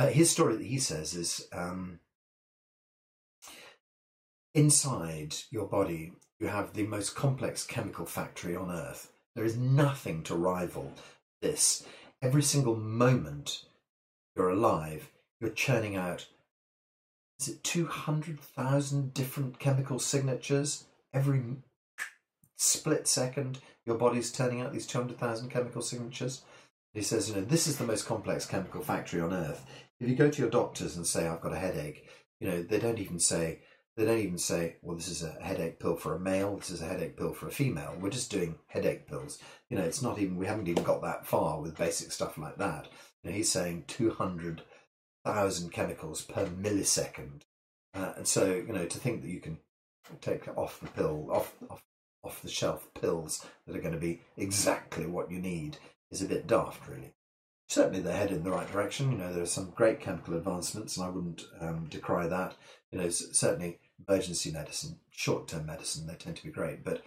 Uh, his story that he says is, um, inside your body, you have the most complex chemical factory on earth. There is nothing to rival this. Every single moment you're alive, you're churning out, is it two hundred thousand different chemical signatures? Every split second, your body's turning out these two hundred thousand chemical signatures. And he says, you know, this is the most complex chemical factory on earth. If you go to your doctors and say, I've got a headache, you know, they don't even say, they don't even say, well, this is a headache pill for a male, this is a headache pill for a female. We're just doing headache pills. You know, it's not even, we haven't even got that far with basic stuff like that. You know, he's saying two hundred thousand chemicals per millisecond, uh, and so, you know, to think that you can take off the pill, off off off the shelf pills that are going to be exactly what you need is a bit daft, really. Certainly, they're headed in the right direction. You know, there are some great chemical advancements, and I wouldn't um, decry that. You know, certainly emergency medicine, short-term medicine, they tend to be great, but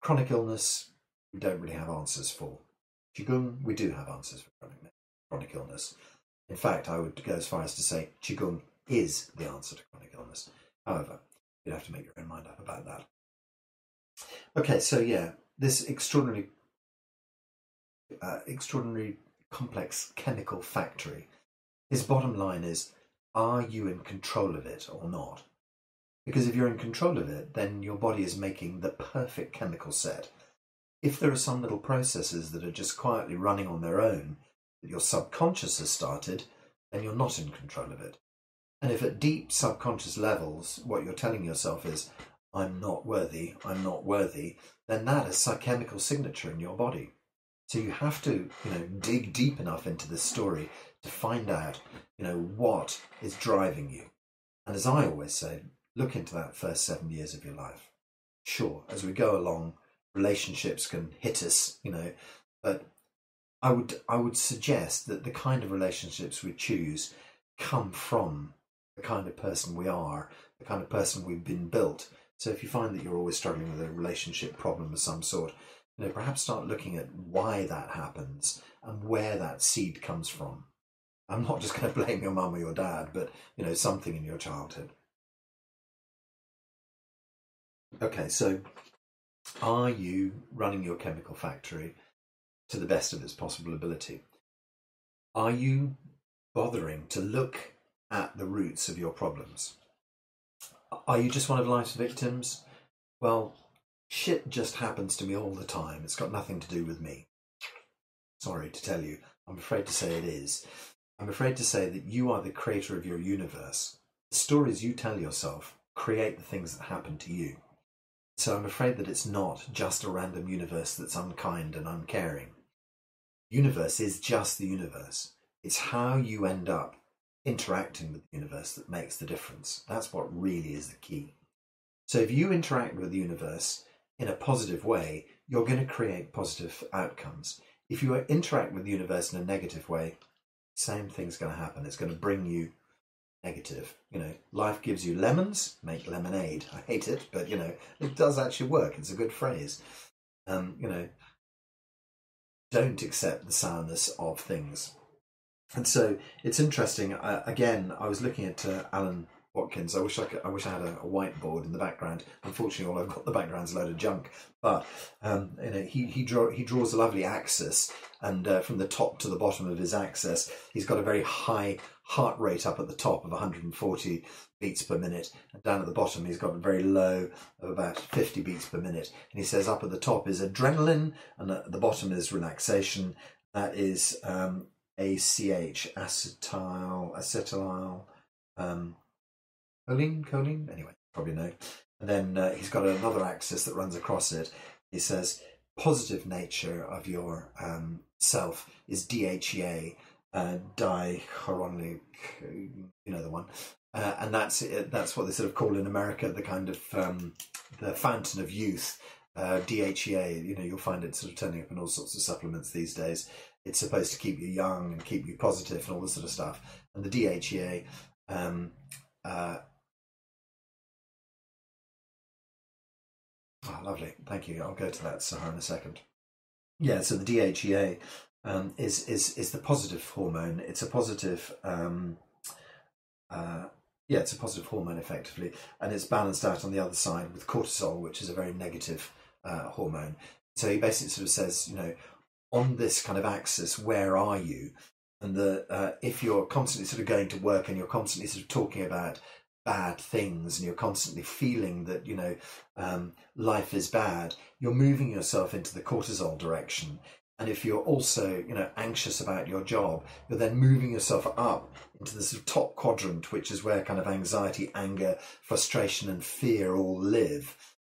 chronic illness, we don't really have answers for. Qigong, we do have answers for chronic chronic illness. In fact, I would go as far as to say Qigong is the answer to chronic illness. However, you'd have to make your own mind up about that. Okay, so yeah, this extraordinary, uh, extraordinary complex chemical factory, his bottom line is, are you in control of it or not? Because if you're in control of it, then your body is making the perfect chemical set. If there are some little processes that are just quietly running on their own, that your subconscious has started, then you're not in control of it. And if at deep subconscious levels, what you're telling yourself is, I'm not worthy, I'm not worthy, then that is a chemical signature in your body. So you have to, you know, dig deep enough into this story to find out, you know, what is driving you. And as I always say, look into that first seven years of your life. Sure, as we go along, relationships can hit us, you know, but I would, I would suggest that the kind of relationships we choose come from the kind of person we are, the kind of person we've been built. So if you find that you're always struggling with a relationship problem of some sort, you know, perhaps start looking at why that happens and where that seed comes from. I'm not just going to blame your mum or your dad, but, you know, something in your childhood. Okay, so are you running your chemical factory to the best of its possible ability? Are you bothering to look at the roots of your problems? Are you just one of life's victims? Well, shit just happens to me all the time. It's got nothing to do with me. Sorry to tell you, I'm afraid to say it is. I'm afraid to say that you are the creator of your universe. The stories you tell yourself create the things that happen to you. So I'm afraid that it's not just a random universe that's unkind and uncaring. Universe is just the universe. It's how you end up interacting with the universe that makes the difference. That's what really is the key. So if you interact with the universe in a positive way, you're going to create positive outcomes. If you interact with the universe in a negative way, same thing's going to happen. It's going to bring you negative. You know, life gives you lemons, make lemonade. I hate it, but you know, it does actually work. It's a good phrase. Um, you know, don't accept the sourness of things. And so it's interesting. Uh, again, I was looking at uh, Alan Watkins. I wish I could, I wish I had a, a whiteboard in the background. Unfortunately, all I've got in the background is a load of junk. But um, you know, he he draw he draws a lovely axis, and uh, from the top to the bottom of his axis, he's got a very high heart rate up at the top of one hundred forty beats per minute, and down at the bottom he's got a very low of about fifty beats per minute. And he says up at the top is adrenaline, and at the bottom is relaxation. That is um, A C H, acetyl, acetyl, um, choline, choline, anyway, probably no. And then uh, he's got another axis that runs across it. He says positive nature of your um, self is D H E A, uh, dichloronic, you know the one. Uh, and that's it, that's what they sort of call in America the kind of um, the fountain of youth, uh, D H E A. You know, you'll find it sort of turning up in all sorts of supplements these days. It's supposed to keep you young and keep you positive and all this sort of stuff. And the D H E A um, uh, oh, lovely, thank you. I'll go to that, Sahar, in a second. Yeah, so the D H E A um, is is is the positive hormone. It's a positive, um, uh, yeah, it's a positive hormone effectively, and it's balanced out on the other side with cortisol, which is a very negative uh, hormone. So he basically sort of says, you know, on this kind of axis, where are you? And the uh, if you're constantly sort of going to work and you're constantly sort of talking about bad things and you're constantly feeling that, you know, um, life is bad, you're moving yourself into the cortisol direction. And if you're also, you know, anxious about your job, you're then moving yourself up into the sort of top quadrant, which is where kind of anxiety, anger, frustration and fear all live.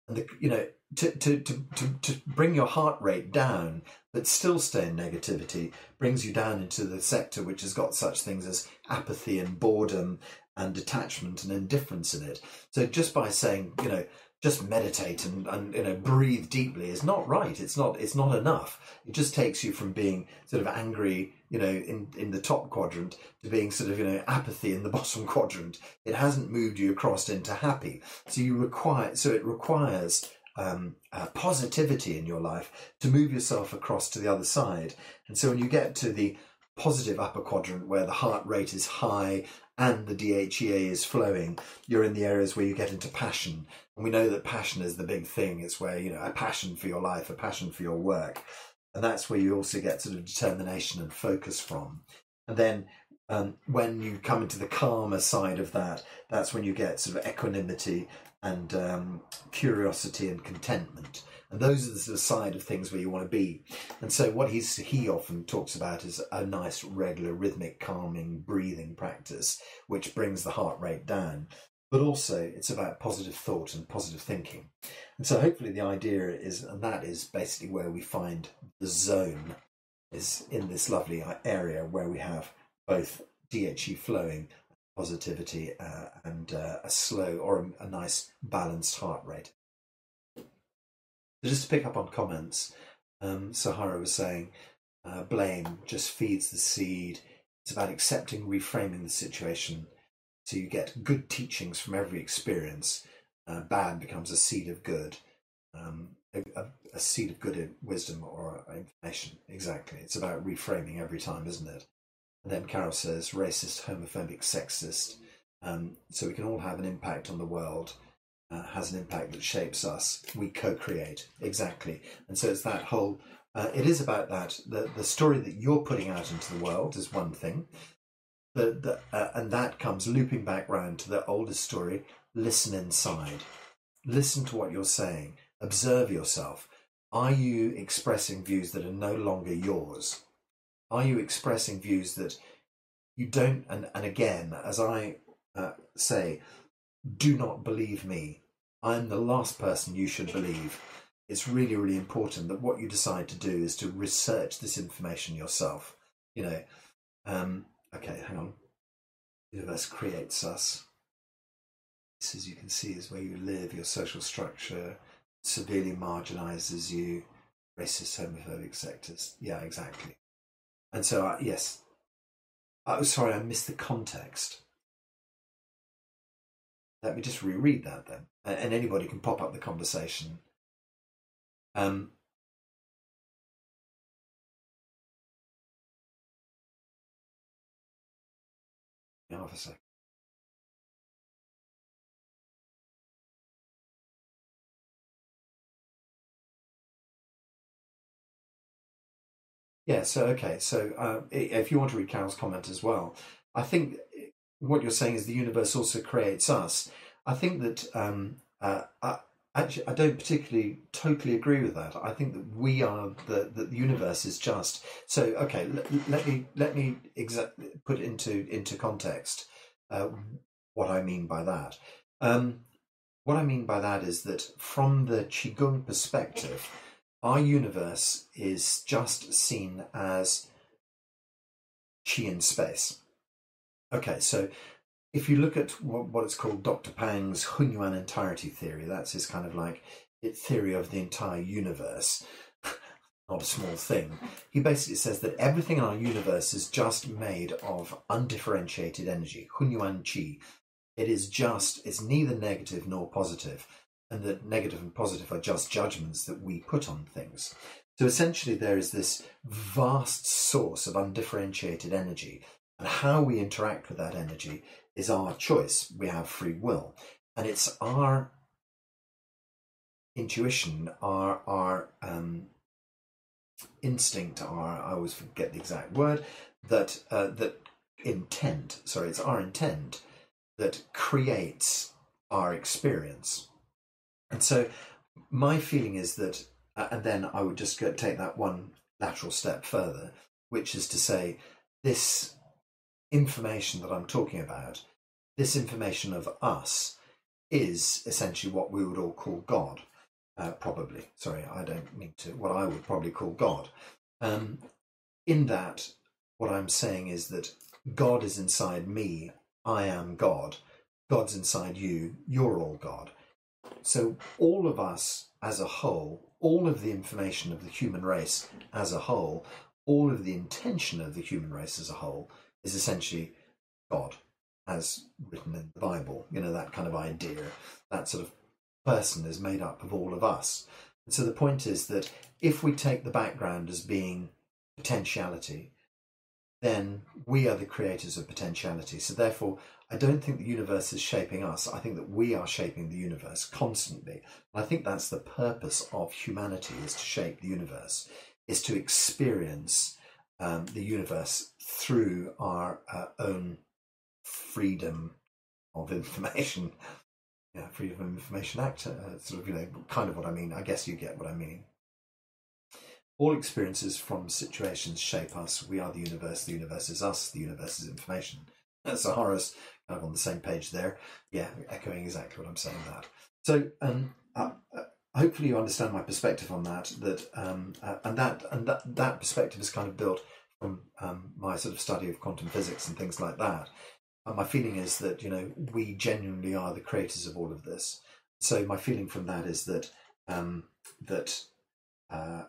And, the, you know, to, to, to, to, to bring your heart rate down but still stay in negativity brings you down into the sector which has got such things as apathy and boredom and detachment and indifference in it. So just by saying, you know, just meditate and, and you know, breathe deeply is not right. It's not, it's not enough. It just takes you from being sort of angry, you know, in, in the top quadrant to being sort of, you know, apathy in the bottom quadrant. It hasn't moved you across into happy. So you require, so it requires um, uh, positivity in your life to move yourself across to the other side. And so when you get to the positive upper quadrant where the heart rate is high and the D H E A is flowing, you're in the areas where you get into passion. And we know that passion is the big thing. It's where, you know, a passion for your life, a passion for your work. And that's where you also get sort of determination and focus from. And then um, when you come into the calmer side of that, that's when you get sort of equanimity and um, curiosity and contentment. And those are the sort of side of things where you want to be. And so what he's, he often talks about is a nice, regular, rhythmic, calming breathing practice, which brings the heart rate down. but also it's about positive thought and positive thinking. And so hopefully the idea is, and that is basically where we find the zone, is in this lovely area where we have both D H E flowing, positivity, uh, and uh, a slow or a, a nice balanced heart rate. So just to pick up on comments, um, Sahara was saying, uh, blame just feeds the seed. It's about accepting, reframing the situation. So you get good teachings from every experience. Uh, bad becomes a seed of good, um, a, a seed of good wisdom or information. Exactly. It's about reframing every time, isn't it? And then Carol says racist, homophobic, sexist. Um, so we can all have an impact on the world, uh, has an impact that shapes us. We co-create. Exactly. And so it's that whole, uh, it is about that. The, the story that you're putting out into the world is one thing. The, the, uh, and that comes looping back round to the oldest story. Listen inside. Listen to what you're saying. Observe yourself. Are you expressing views that are no longer yours? Are you expressing views that you don't, and, and again, as I uh, say, do not believe me. I'm the last person you should believe. It's really, really important that what you decide to do is to research this information yourself. You know, um, okay, hang on. The universe creates us. This, as you can see, is where you live, your social structure severely marginalizes you, racist, homophobic sectors. Yeah, exactly. And so, uh, yes. Oh, sorry, I missed the context. Let me just reread that then. And anybody can pop up the conversation. Um, Half a second. Yeah, so okay, so uh, if you want to read Carol's comment as well, I think what you're saying is the universe also creates us. I think that um, uh, I, actually I don't particularly totally agree with that. I think that we are the that the universe is just so okay. Let, let me let me exa- put into into context uh, what I mean by that. Um, what I mean by that is that from the Qigong perspective, our universe is just seen as Qi in space. Okay, so if you look at what, what it's called Doctor Pang's Hunyuan Entirety Theory, that's his kind of like theory of the entire universe, not a small thing. He basically says that everything in our universe is just made of undifferentiated energy, Hunyuan Qi. It is just, it's neither negative nor positive. And that negative and positive are just judgments that we put on things. So essentially there is this vast source of undifferentiated energy, and how we interact with that energy is our choice. We have free will, and it's our intuition, our, our um, instinct, our, I always forget the exact word, that, uh, that intent, sorry, it's our intent that creates our experience. And so my feeling is that, uh, and then I would just go take that one lateral step further, which is to say this information that I'm talking about, this information of us, is essentially what we would all call God, uh, probably. Sorry, I don't mean to, what I would probably call God. Um, in that, what I'm saying is that God is inside me, I am God, God's inside you, you're all God. So all of us as a whole, all of the information of the human race as a whole, all of the intention of the human race as a whole is essentially God, as written in the Bible. You know, that kind of idea, that sort of person is made up of all of us. And so the point is that if we take the background as being potentiality, then we are the creators of potentiality. So therefore, I don't think the universe is shaping us. I think that we are shaping the universe constantly. And I think that's the purpose of humanity, is to shape the universe, is to experience um, the universe through our uh, own freedom of information. Yeah, Freedom of Information Act, uh, sort of, you know, kind of what I mean. I guess you get what I mean. All experiences from situations shape us. We are the universe. The universe is us. The universe is information. Sahara's of on the same page there. Yeah, echoing exactly what I'm saying that. So um, I, I, hopefully you understand my perspective on that, that um, uh, and that and that, that perspective is kind of built from um, my sort of study of quantum physics and things like that. And my feeling is that, you know, we genuinely are the creators of all of this. So my feeling from that is that um, that uh,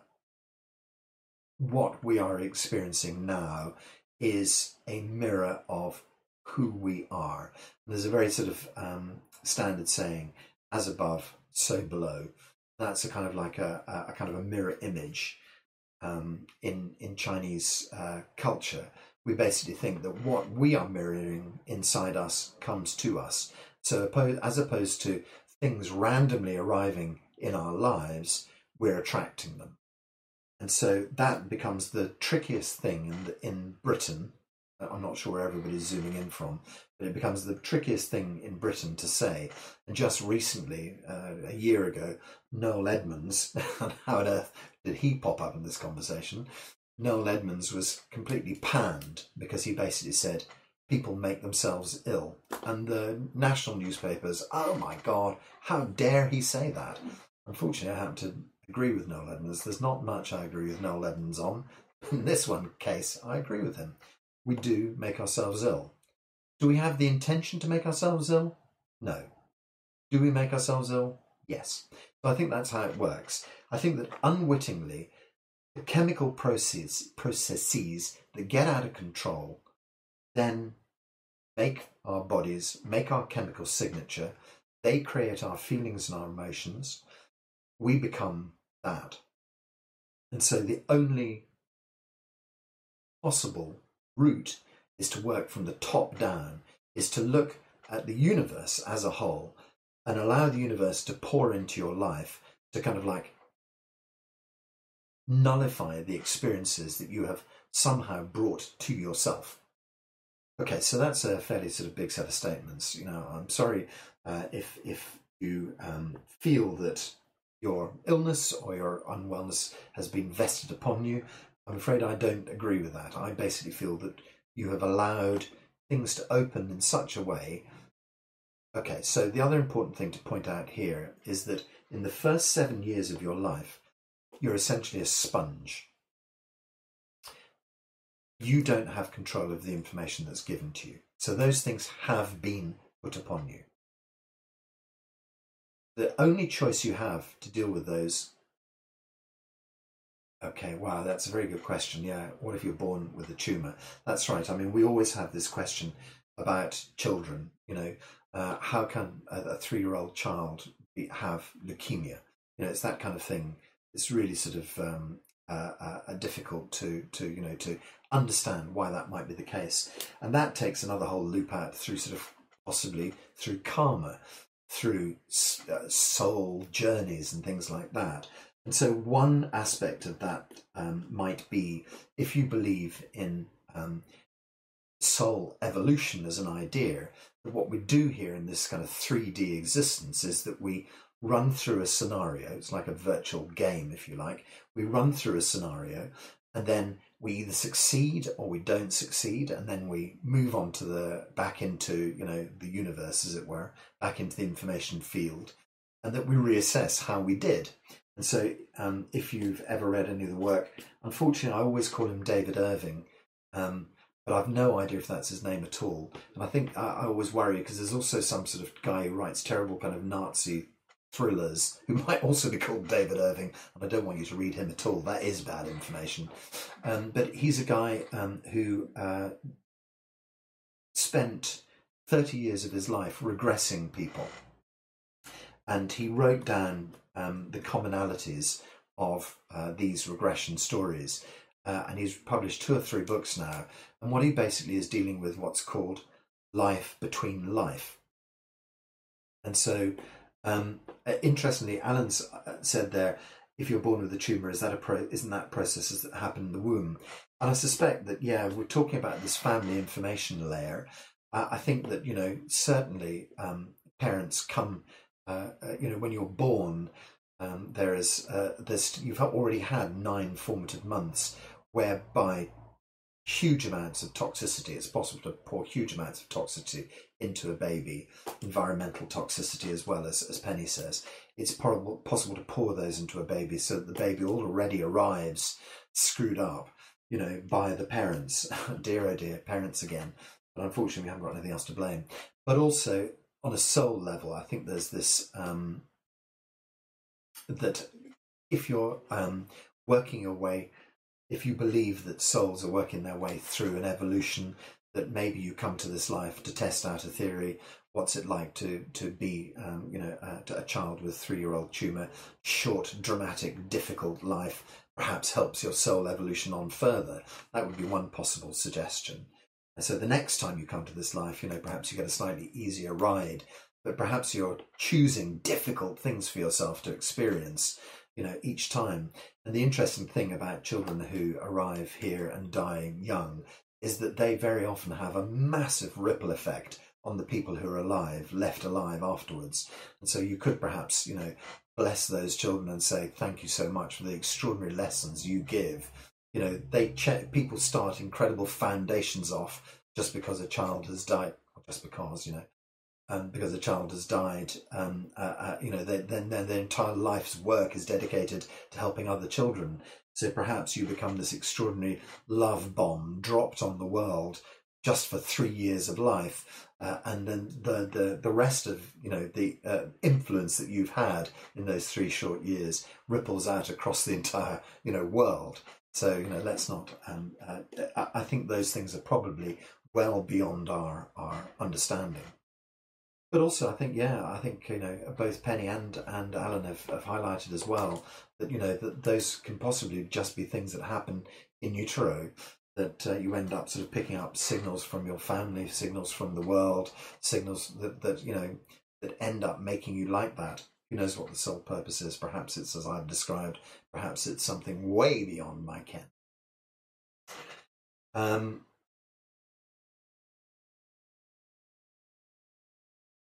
what we are experiencing now is a mirror of who we are. And there's a very sort of um, standard saying, as above, so below. That's a kind of like a, a kind of a mirror image um, in, in Chinese uh, culture. We basically think that what we are mirroring inside us comes to us. So as opposed to things randomly arriving in our lives, we're attracting them. And so that becomes the trickiest thing in, the, in Britain. I'm not sure where everybody's zooming in from, but it becomes the trickiest thing in Britain to say. And just recently, uh, a year ago, Noel Edmonds, how on earth did he pop up in this conversation? Noel Edmonds was completely panned because he basically said, people make themselves ill. And the national newspapers, oh my God, how dare he say that? Unfortunately, I happen to agree with Noel Edmonds. There's not much I agree with Noel Edmonds on. In this one case, I agree with him. We do make ourselves ill. Do we have the intention to make ourselves ill? No. Do we make ourselves ill? Yes. So I think that's how it works. I think that unwittingly, the chemical process, processes that get out of control then make our bodies, make our chemical signature. They create our feelings and our emotions. We become that. And so the only possible route is to work from the top down, is to look at the universe as a whole and allow the universe to pour into your life, to kind of like nullify the experiences that you have somehow brought to yourself. Okay, so that's a fairly sort of big set of statements. You know, I'm sorry uh, if, if you um, feel that your illness or your unwellness has been vested upon you. I'm afraid I don't agree with that. I basically feel that you have allowed things to open in such a way. Okay, so the other important thing to point out here is that in the first seven years of your life, you're essentially a sponge. You don't have control of the information that's given to you. So those things have been put upon you. The only choice you have to deal with those. Okay, wow, that's a very good question. Yeah, what if you're born with a tumour? That's right. I mean, we always have this question about children. You know, uh, how can a, a three-year-old child be, have leukaemia? You know, it's that kind of thing. It's really sort of um, uh, uh, difficult to to you know to understand why that might be the case, and that takes another whole loop out through sort of possibly through karma, through soul journeys and things like that. And so one aspect of that um, might be, if you believe in um, soul evolution as an idea, that what we do here in this kind of three D existence is that we run through a scenario. It's like a virtual game, if you like. We run through a scenario and then we either succeed or we don't succeed, and then we move on to the back into, you know, the universe, as it were, back into the information field, and that we reassess how we did. And so um, if you've ever read any of the work, unfortunately, I always call him David Irving, um, but I've no idea if that's his name at all. And I think I, I always worry because there's also some sort of guy who writes terrible kind of Nazi thrillers who might also be called David Irving. And I don't want you to read him at all. That is bad information. Um, but he's a guy um, who uh, spent thirty years of his life regressing people. And he wrote down Um, the commonalities of uh, these regression stories, uh, and he's published two or three books now, and what he basically is dealing with what's called life between life. And so um, interestingly, Alan said there, if you're born with a tumour, is that a pro isn't that processes that happen in the womb? And I suspect that, yeah, we're talking about this family information layer. uh, I think that, you know, certainly um, parents come Uh, you know, when you're born, um, there is uh, this. You've already had nine formative months, whereby huge amounts of toxicity. It's possible to pour huge amounts of toxicity into a baby, environmental toxicity as well, as, as Penny says, it's po possible to pour those into a baby so that the baby already arrives screwed up, you know, by the parents. Dear, oh dear, parents again. But unfortunately, we haven't got anything else to blame. But also, on a soul level, I think there's this, um, that if you're um, working your way, if you believe that souls are working their way through an evolution, that maybe you come to this life to test out a theory. What's it like to to be, um, you know, a, a child with three-year-old tumour? Short, dramatic, difficult life perhaps helps your soul evolution on further. That would be one possible suggestion. And so the next time you come to this life, you know, perhaps you get a slightly easier ride, but perhaps you're choosing difficult things for yourself to experience, you know, each time. And the interesting thing about children who arrive here and die young is that they very often have a massive ripple effect on the people who are alive, left alive afterwards. And so you could perhaps, you know, bless those children and say, thank you so much for the extraordinary lessons you give. You know, they check, people start incredible foundations off just because a child has died, or just because, you know, um, because a child has died, um, uh, uh, you know, then their, their entire life's work is dedicated to helping other children. So perhaps you become this extraordinary love bomb dropped on the world just for three years of life. Uh, and then the, the, the rest of, you know, the uh, influence that you've had in those three short years ripples out across the entire, you know, world. So, you know, let's not, um, uh, I think those things are probably well beyond our, our understanding. But also, I think, yeah, I think, you know, both Penny and, and Alan have, have highlighted as well that, you know, that those can possibly just be things that happen in utero, that uh, you end up sort of picking up signals from your family, signals from the world, signals that, that, you know, that end up making you like that. Who knows what the sole purpose is? Perhaps it's as I've described, perhaps it's something way beyond my ken. Um,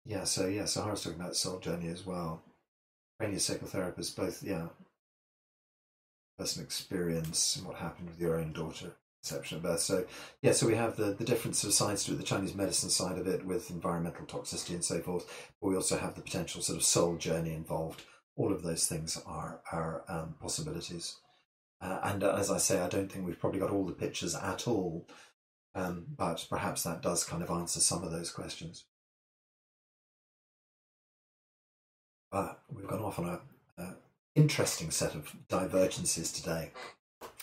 Yeah, so yeah, Sahara's talking about soul journey as well. Cranial psychotherapist, both, yeah. Personal experience and what happened with your own daughter, conception of birth. So yeah, so we have the, the different sort of sides to it, the Chinese medicine side of it with environmental toxicity and so forth. But we also have the potential sort of soul journey involved. All of those things are, are um, possibilities. Uh, and uh, as I say, I don't think we've probably got all the pictures at all. Um, but perhaps that does kind of answer some of those questions. Ah, we've gone off on an uh, interesting set of divergences today.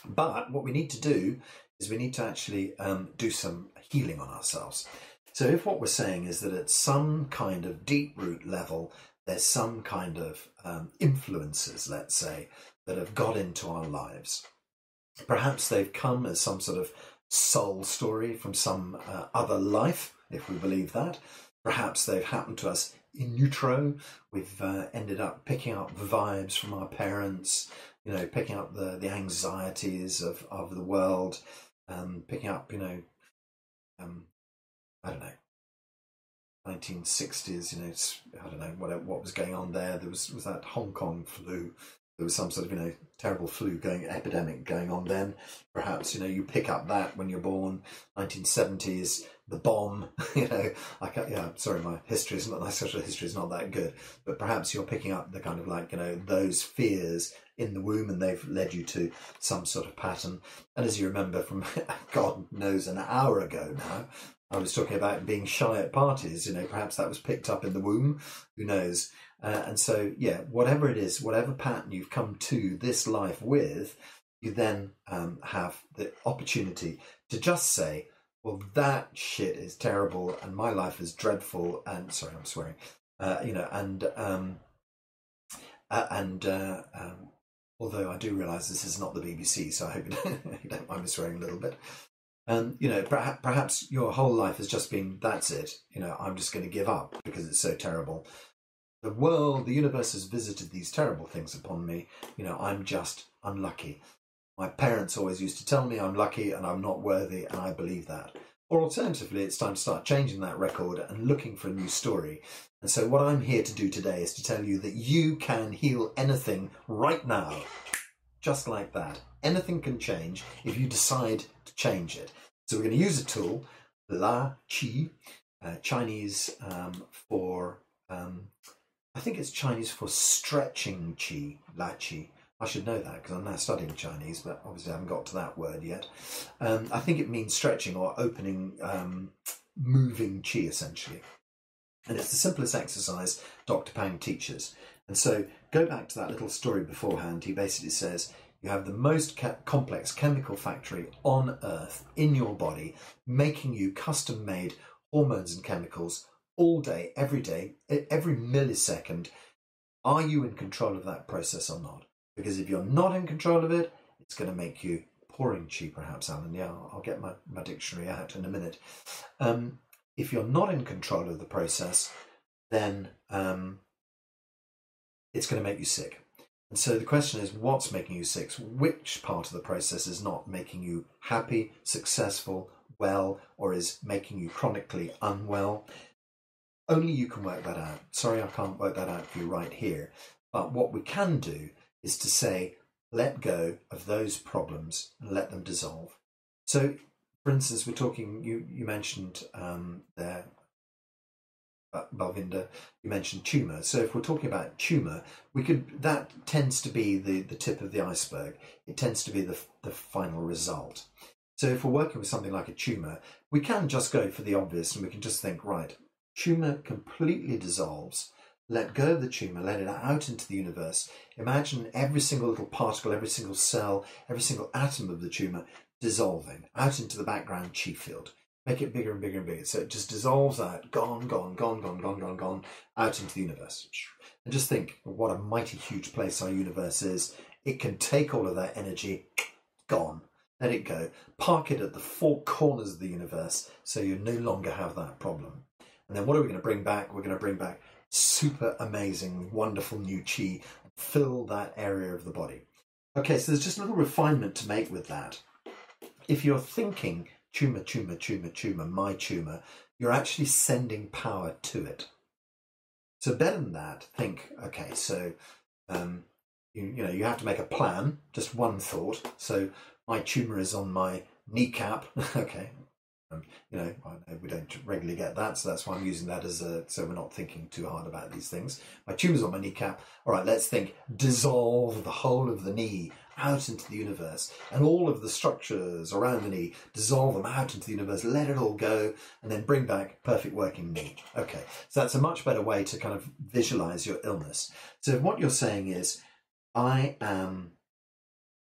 But what we need to do is we need to actually um, do some healing on ourselves. So if what we're saying is that at some kind of deep root level, there's some kind of um, influences, let's say, that have got into our lives. Perhaps they've come as some sort of soul story from some uh, other life, if we believe that. Perhaps they've happened to us in utero. We've uh, ended up picking up vibes from our parents, you know, picking up the, the anxieties of, of the world, um, picking up, you know, um, I don't know, nineteen sixties, you know, I don't know what, what was going on there. There was, was that Hong Kong flu. There was some sort of, you know, terrible flu going, epidemic going on then. Perhaps, you know, you pick up that when you're born, nineteen seventies, the bomb, you know, I can't, yeah, sorry, my history is not, my social history is not that good, but perhaps you're picking up the kind of like, you know, those fears in the womb and they've led you to some sort of pattern. And as you remember from, God knows, an hour ago now, I was talking about being shy at parties, you know, perhaps that was picked up in the womb, who knows? Uh, and so, yeah, whatever it is, whatever pattern you've come to this life with, you then um, have the opportunity to just say, well, that shit is terrible and my life is dreadful. And sorry, I'm swearing, uh, you know, and um, uh, and uh, um, although I do realize this is not the B B C, so I hope you don't, you don't mind me swearing a little bit. Um, you know, perhaps, perhaps your whole life has just been, that's it. You know, I'm just going to give up because it's so terrible. The world, the universe has visited these terrible things upon me. You know, I'm just unlucky. My parents always used to tell me I'm lucky and I'm not worthy, and I believe that. Or alternatively, it's time to start changing that record and looking for a new story. And so what I'm here to do today is to tell you that you can heal anything right now. Just like that. Anything can change if you decide to change it. So we're going to use a tool, La Qi, uh, Chinese um, for, um, I think it's Chinese for stretching qi, La Qi. I should know that because I'm now studying Chinese, but obviously I haven't got to that word yet. Um, I think it means stretching or opening, um, moving qi essentially. And it's the simplest exercise Doctor Pang teaches. And so go back to that little story beforehand. He basically says, you have the most ca complex chemical factory on earth in your body, making you custom-made hormones and chemicals all day, every day, every millisecond. Are you in control of that process or not? Because if you're not in control of it, it's going to make you pouring qi, perhaps, Alan. Yeah, I'll get my, my dictionary out in a minute. Um, if you're not in control of the process, then um, it's going to make you sick. And so the question is, what's making you sick? Which part of the process is not making you happy, successful, well, or is making you chronically unwell? Only you can work that out. Sorry, I can't work that out for you right here. But what we can do is to say, let go of those problems and let them dissolve. So, for instance, we're talking, you, you mentioned um, there, Balvinda, you mentioned tumour. So if we're talking about tumour, we could, that tends to be the, the tip of the iceberg. It tends to be the, the final result. So if we're working with something like a tumour, we can just go for the obvious and we can just think, right, tumour completely dissolves. Let go of the tumour, let it out into the universe. Imagine every single little particle, every single cell, every single atom of the tumour dissolving out into the background qi field. Make it bigger and bigger and bigger. So it just dissolves out, gone, gone, gone, gone, gone, gone, gone, out into the universe. And just think what a mighty huge place our universe is. It can take all of that energy, gone. Let it go. Park it at the four corners of the universe so you no longer have that problem. And then what are we going to bring back? We're going to bring back super amazing, wonderful new qi. Fill that area of the body. Okay, so there's just a little refinement to make with that. If you're thinking tumour, tumour, tumour, tumour, my tumour, you're actually sending power to it. So better than that, think, okay, so um, you, you know, you have to make a plan, just one thought. So my tumour is on my kneecap, okay. Um, you know, I know we don't regularly get that, so that's why I'm using that as a, so we're not thinking too hard about these things. My tumour's on my kneecap. All right, let's think, dissolve the whole of the knee out into the universe, and all of the structures around the knee, dissolve them out into the universe, let it all go, and then bring back perfect working knee. Okay, so that's a much better way to kind of visualize your illness. So what you're saying is, I am,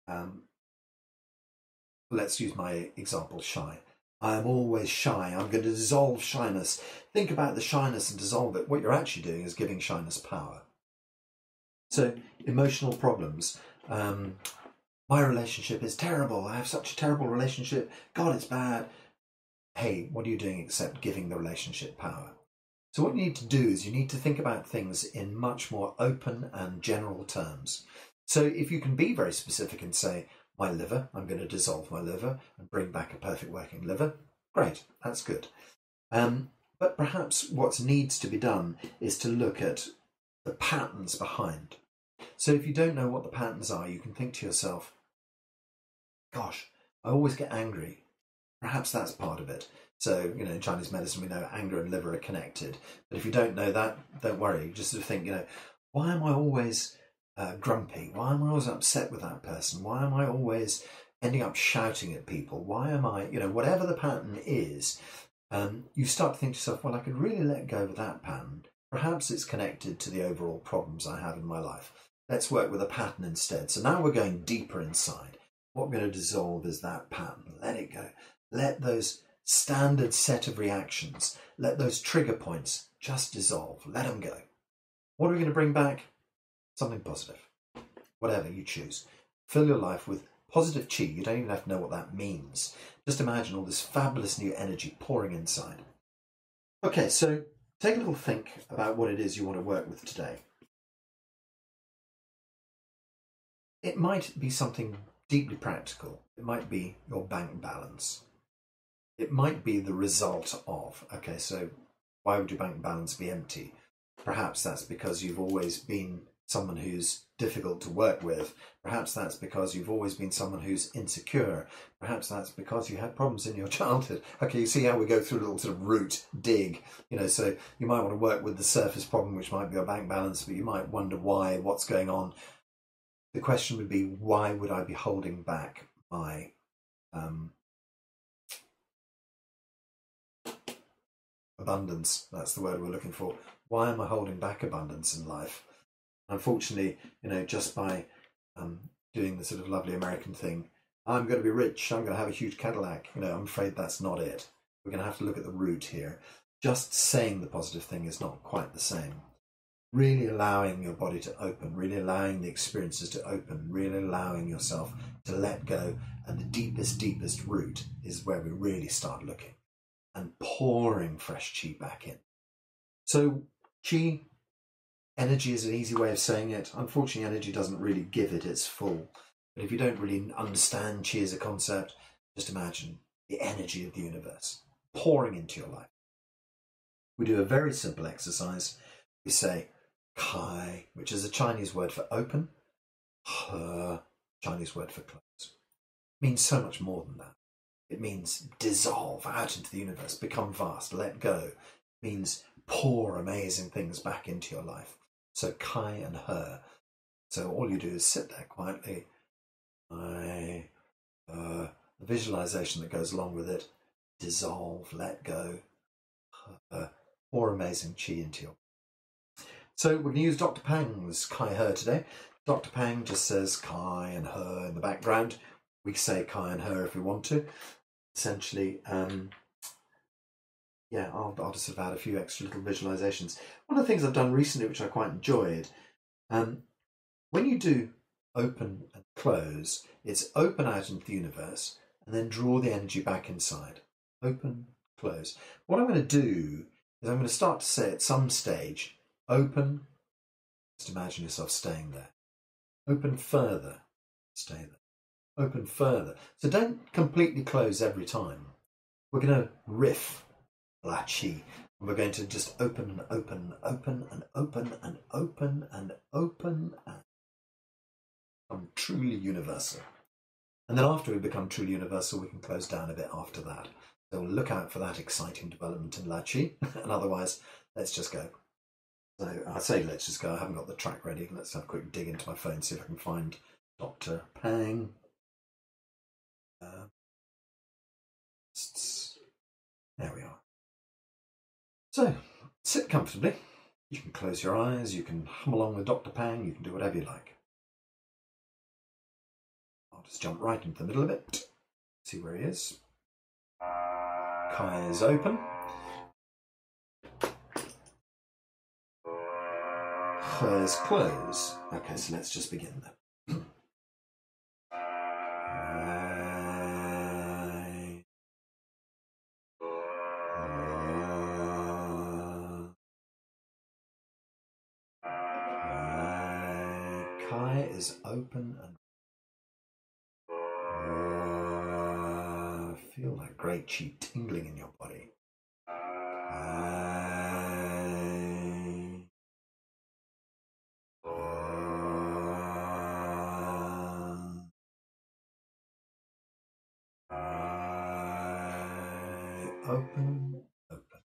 um, let's use my example, shy. I am always shy. I'm going to dissolve shyness. Think about the shyness and dissolve it. What you're actually doing is giving shyness power. So emotional problems. Um, my relationship is terrible. I have such a terrible relationship. God, it's bad. Hey, what are you doing except giving the relationship power? So what you need to do is you need to think about things in much more open and general terms. So if you can be very specific and say, my liver, I'm going to dissolve my liver and bring back a perfect working liver. Great, that's good. Um, but perhaps what needs to be done is to look at the patterns behind. So if you don't know what the patterns are, you can think to yourself, gosh, I always get angry. Perhaps that's part of it. So, you know, in Chinese medicine, we know anger and liver are connected. But if you don't know that, don't worry. You just sort of think, you know, why am I always Uh, grumpy? Why am I always upset with that person? Why am I always ending up shouting at people? Why am I, you know, whatever the pattern is, um, you start to think to yourself, well, I could really let go of that pattern. Perhaps it's connected to the overall problems I have in my life. Let's work with a pattern instead. So now we're going deeper inside. What we're going to dissolve is that pattern. Let it go. Let those standard set of reactions, let those trigger points just dissolve. Let them go. What are we going to bring back? Something positive, whatever you choose. Fill your life with positive qi. You don't even have to know what that means. Just imagine all this fabulous new energy pouring inside. Okay, so take a little think about what it is you want to work with today. It might be something deeply practical. It might be your bank balance. It might be the result of, okay, so why would your bank balance be empty? Perhaps that's because you've always been someone who's difficult to work with. Perhaps that's because you've always been someone who's insecure. Perhaps that's because you had problems in your childhood. Okay, you see how we go through a little sort of root dig, you know, so you might want to work with the surface problem, which might be a bank balance, but you might wonder why, what's going on. The question would be, why would I be holding back my um, abundance? That's the word we're looking for. Why am I holding back abundance in life? Unfortunately, you know, just by um, doing the sort of lovely American thing, I'm going to be rich, I'm going to have a huge Cadillac, you know, I'm afraid that's not it. We're going to have to look at the root here. Just saying the positive thing is not quite the same. Really allowing your body to open, really allowing the experiences to open, really allowing yourself to let go. And the deepest, deepest root is where we really start looking and pouring fresh qi back in. So qi, energy is an easy way of saying it. Unfortunately, energy doesn't really give it its full. But if you don't really understand qi as a concept, just imagine the energy of the universe pouring into your life. We do a very simple exercise. We say kai, which is a Chinese word for open, he, Chinese word for close. It means so much more than that. It means dissolve out into the universe, become vast, let go. It means pour amazing things back into your life. So kai and he. So all you do is sit there quietly. I, uh, the visualization that goes along with it, dissolve, let go, uh, pour amazing qi into your. So we're going to use Doctor Pang's kai her today. Doctor Pang just says kai and her in the background. We say kai and her if we want to. Essentially, um, yeah, I'll, I'll just sort of add a few extra little visualizations. One of the things I've done recently, which I quite enjoyed, um, when you do open and close, it's open out into the universe and then draw the energy back inside. Open, close. What I'm going to do is I'm going to start to say at some stage, open, just imagine yourself staying there. Open further, stay there. Open further. So don't completely close every time. We're going to riff La Qi. We're going to just open and open and open and open and open and open and become truly universal. And then after we become truly universal, we can close down a bit after that. So we'll look out for that exciting development in La Qi. And otherwise, let's just go. So I say let's just go, I haven't got the track ready. Let's have a quick dig into my phone, see if I can find Doctor Pang. Uh, there we are. So sit comfortably. You can close your eyes, you can hum along with Doctor Pang, you can do whatever you like. I'll just jump right into the middle of it, see where he is. Kai is open. First close. Okay, so let's just begin then. I, I, I. Kai is open and I feel that great qi tingling in your body. Open, open.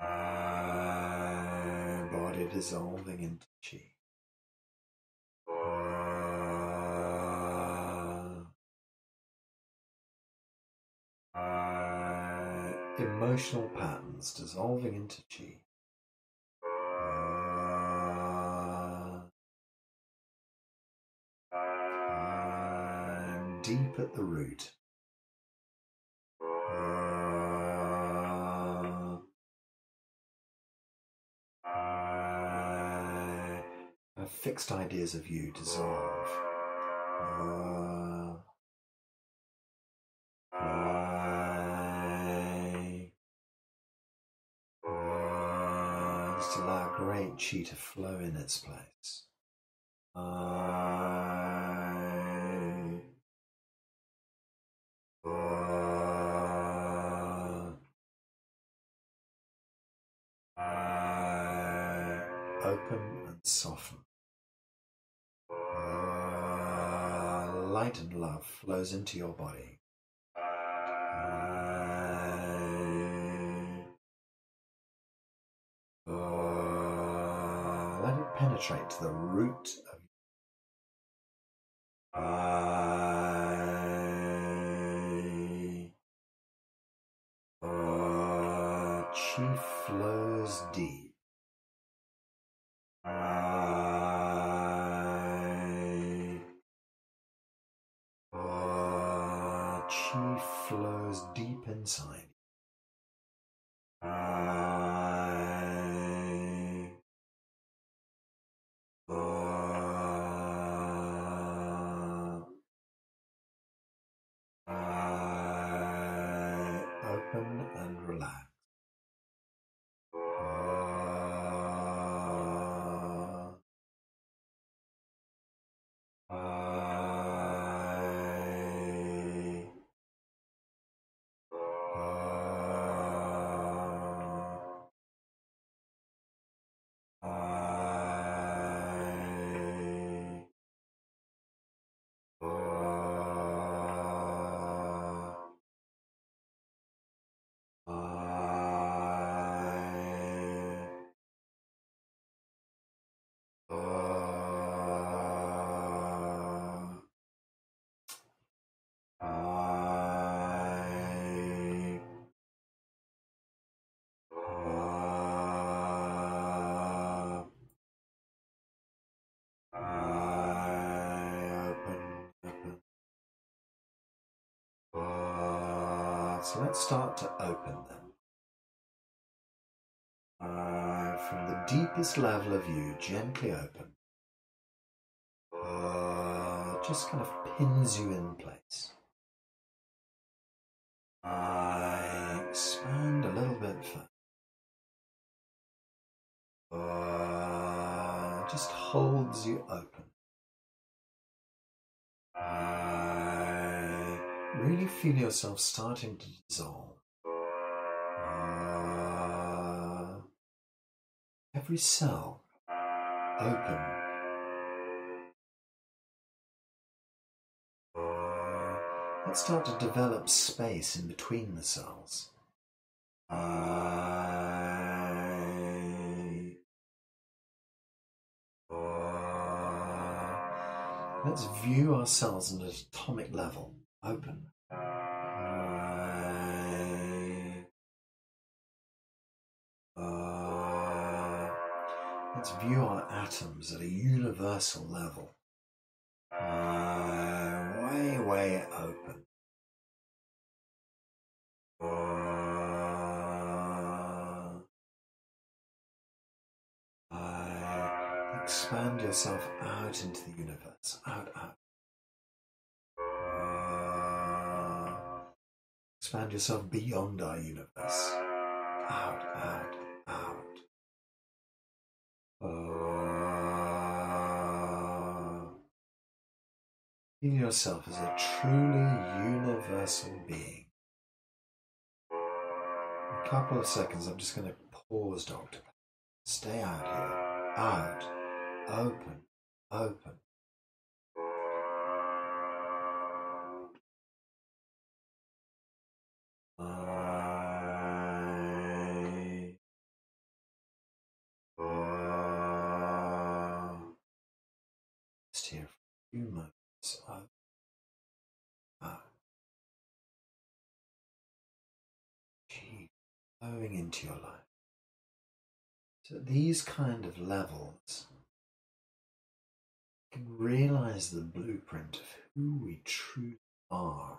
I, body dissolving into qi. I, emotional patterns dissolving into qi. Deep at the root. Uh, I, uh, fixed ideas of you dissolve. Uh, I, uh, just allow great qi to flow in its place. Uh, open and soften. Uh, light and love flows into your body. Uh, uh, let it penetrate to the root of you. Uh, uh, Qi flows deep. I, uh, Qi flows deep inside. I, uh, I, open and relax. So let's start to open them. Uh, from the deepest level of you, gently open. Uh, just kind of pins you in place. Uh, expand a little bit further. Uh, just holds you open. Really feel yourself starting to dissolve. Uh, every cell open. Uh, let's start to develop space in between the cells. Uh, uh, let's view ourselves at an atomic level. Open. I, uh, let's view our atoms at a universal level. I, way, way open. Uh, I, expand yourself out into the universe. Out, out. Expand yourself beyond our universe. Out, out, out. Oh. Feel yourself as a truly universal being. A couple of seconds, I'm just going to pause, Doctor. Stay out here. Out. Open. Open. Going into your life. So at these kind of levels, you can realize the blueprint of who we truly are.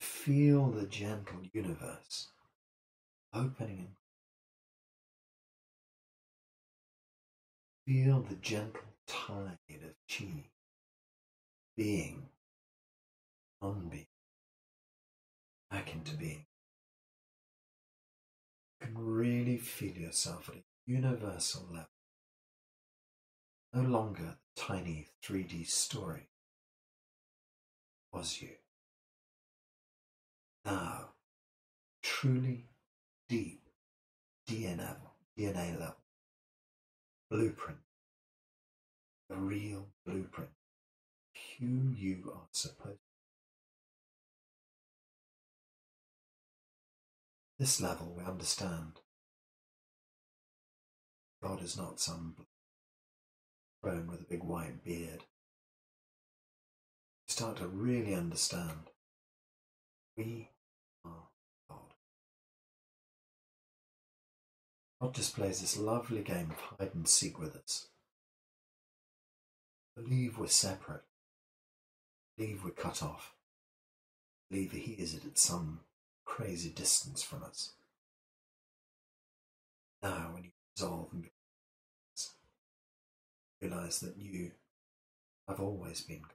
Feel the gentle universe opening. Feel the gentle tide of Qi, being, non-being. Back into being. You can really feel yourself at a universal level. No longer the tiny three D story was you. Now, truly deep, D N A, D N A level. Blueprint. The real blueprint. Who you are supposed to be. This level we understand. God is not some throne with a big white beard. We start to really understand we are God. God just plays this lovely game of hide and seek with us. Believe we're separate. Believe we're cut off. Believe he is at some crazy distance from us. Now, when you resolve and realize that you have always been God.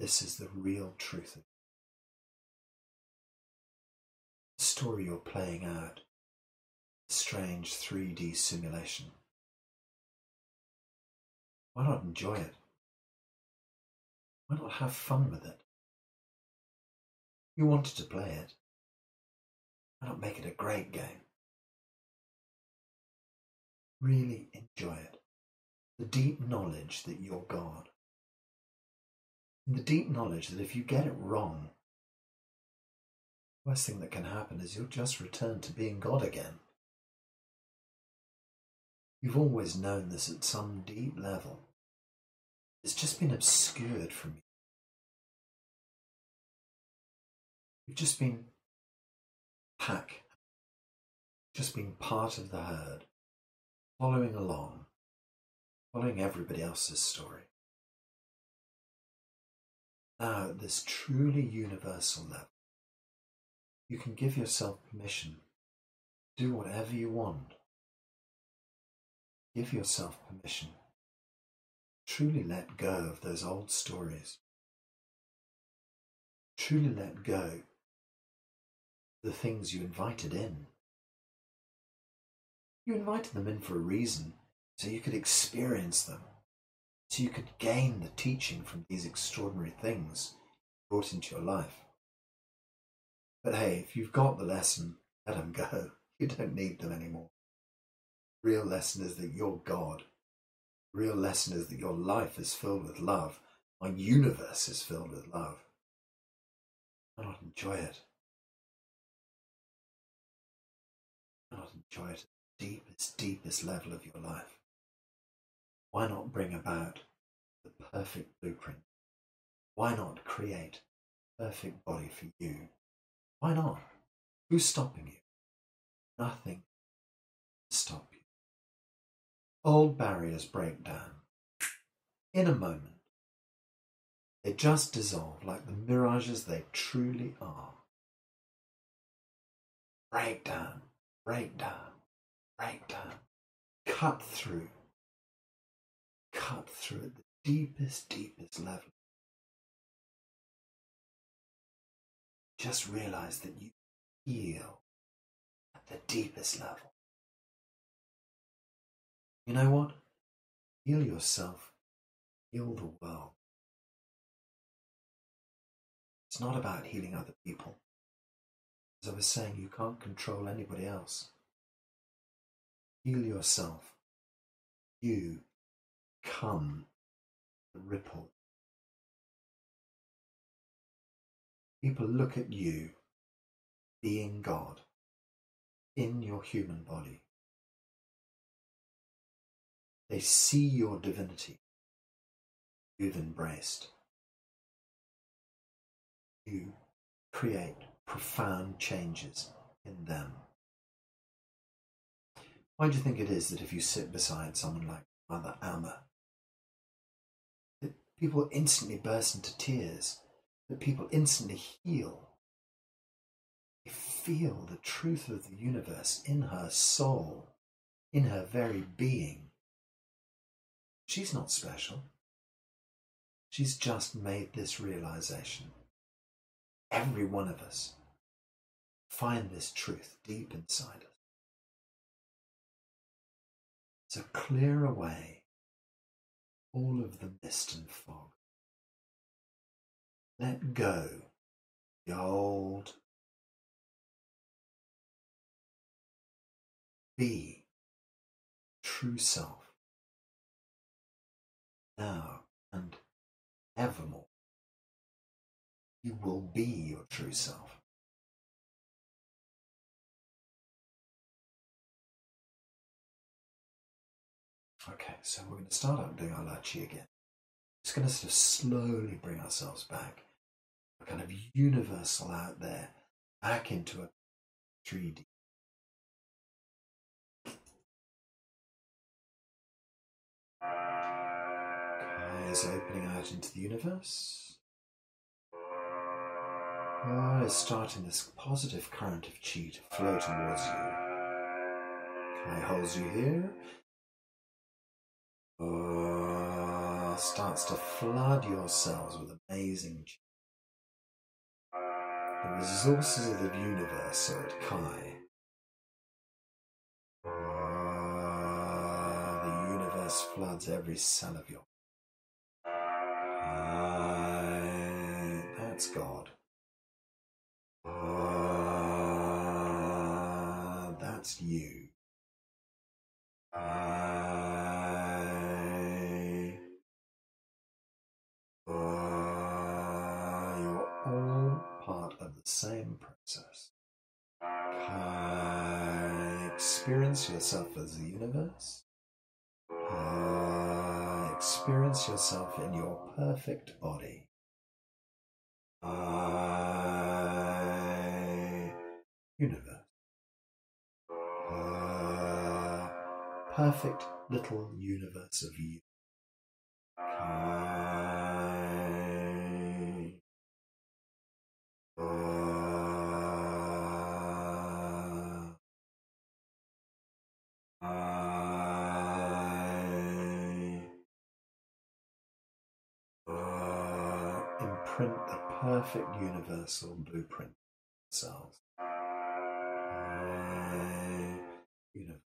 This is the real truth of it. The story you're playing out, a strange three D simulation. Why not enjoy it? Why not have fun with it? You wanted to play it. Why not make it a great game? Really enjoy it. The deep knowledge that you're God. And the deep knowledge that if you get it wrong, the worst thing that can happen is you'll just return to being God again. You've always known this at some deep level. It's just been obscured from you. You've just been pack, just been part of the herd, following along, following everybody else's story. Now, at this truly universal level, you can give yourself permission to do whatever you want. Give yourself permission. Truly let go of those old stories. Truly let go the things you invited in. You invited them in for a reason, so you could experience them, so you could gain the teaching from these extraordinary things brought into your life. But hey, if you've got the lesson, let them go. You don't need them anymore. The real lesson is that you're God. Real lesson is that your life is filled with love. My universe is filled with love. Why not enjoy it? Why not enjoy it at the deepest, deepest level of your life? Why not bring about the perfect blueprint? Why not create a perfect body for you? Why not? Who's stopping you? Nothing can stop you. Old barriers break down in a moment. They just dissolve like the mirages they truly are. Break down, break down, break down. Cut through. Cut through at the deepest, deepest level. Just realize that you heal at the deepest level. You know what? Heal yourself. Heal the world. It's not about healing other people. As I was saying, you can't control anybody else. Heal yourself. You become the ripple. People look at you being God in your human body. They see your divinity you've embraced. You create profound changes in them. Why do you think it is that if you sit beside someone like Mother Amma, that people instantly burst into tears, that people instantly heal? They feel the truth of the universe in her soul, in her very being. She's not special. She's just made this realization. Every one of us find this truth deep inside us. So clear away all of the mist and fog. Let go the old be true self now and evermore. You will be your true self. Okay, so we're going to start out doing our La Qi again. It's going to sort of slowly bring ourselves back, a kind of universal out there, back into a three D. Eyes opening out into the universe. Oh, it's starting this positive current of Qi to flow towards you. Kai holds you here. Oh, starts to flood yourselves with amazing Qi. The resources of the universe are at Kai. Oh, the universe floods every cell of your. Kai, that's God. Oh, that's you. Same process. Kai, experience yourself as the universe. Kai, experience yourself in your perfect body. Kai, universe. Kai, perfect little universe of you. Kai. Print the perfect universal blueprint themselves. Uh, universe.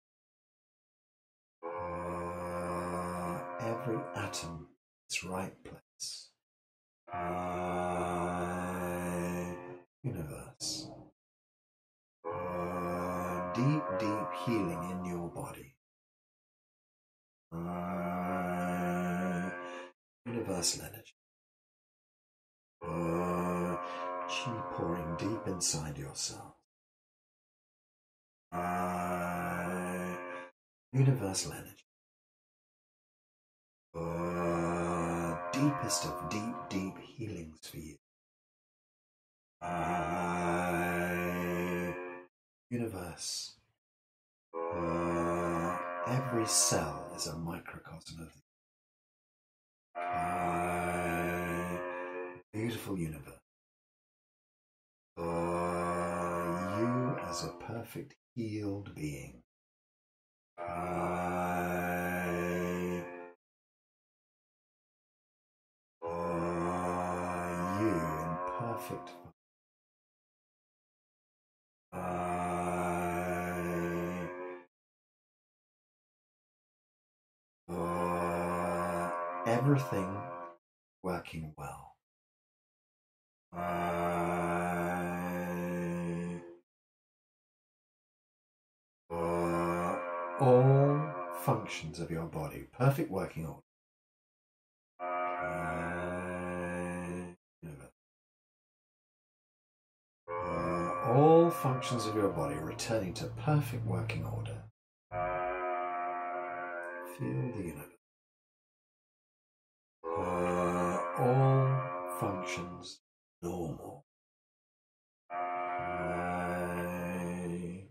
Uh, every atom is right place. Uh, universe. Uh, deep, deep healing in your body. Uh, universal energy. Uh, Qi pouring deep inside yourself. Uh, universal energy. Uh, deepest of deep, deep healings for you. Uh, universe. Uh, every cell is a microcosm of the uh, beautiful universe. Uh, you as a perfect healed being. I, uh, you in perfect. I, uh, everything working well. I, uh, all functions of your body, perfect working order. I, uh, all functions of your body returning to perfect working order. Feel the universe. Uh, all functions. Normal. I,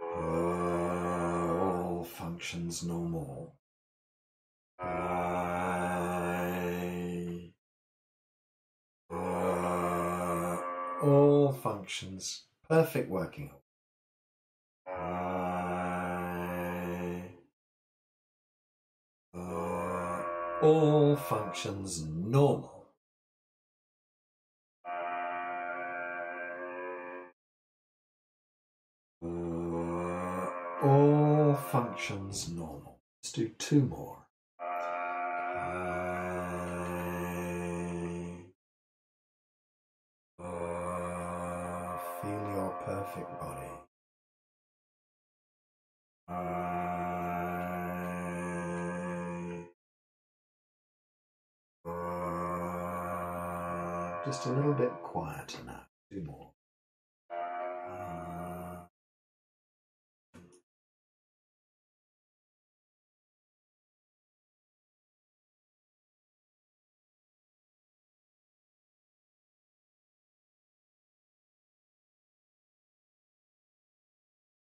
uh, all functions normal. I, uh, all functions perfect working. I, uh, all functions normal. All functions normal. Let's do two more. I, uh, feel your perfect body. Just a little bit quieter now. Two more.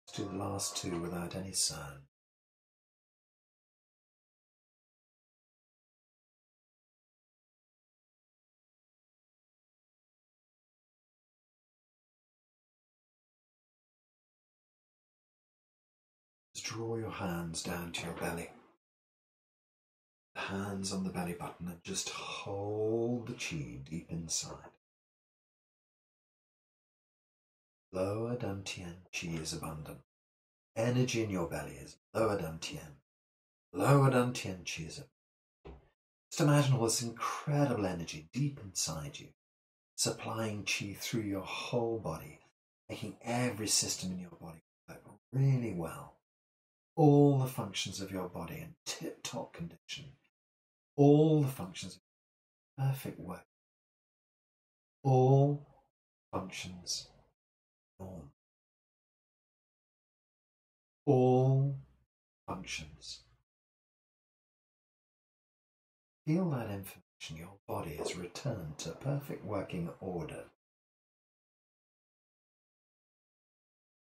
Let's do the last two without any sound. Draw your hands down to your belly, hands on the belly button, and just hold the Qi deep inside. Lower dantian Qi is abundant. Energy in your belly is lower dantian. Lower dantian Qi is abundant. Just imagine all this incredible energy deep inside you, supplying Qi through your whole body, making every system in your body work really well. All the functions of your body in tip-top condition, all the functions in perfect work, all functions normal, all functions. Feel that information, your body is returned to perfect working order.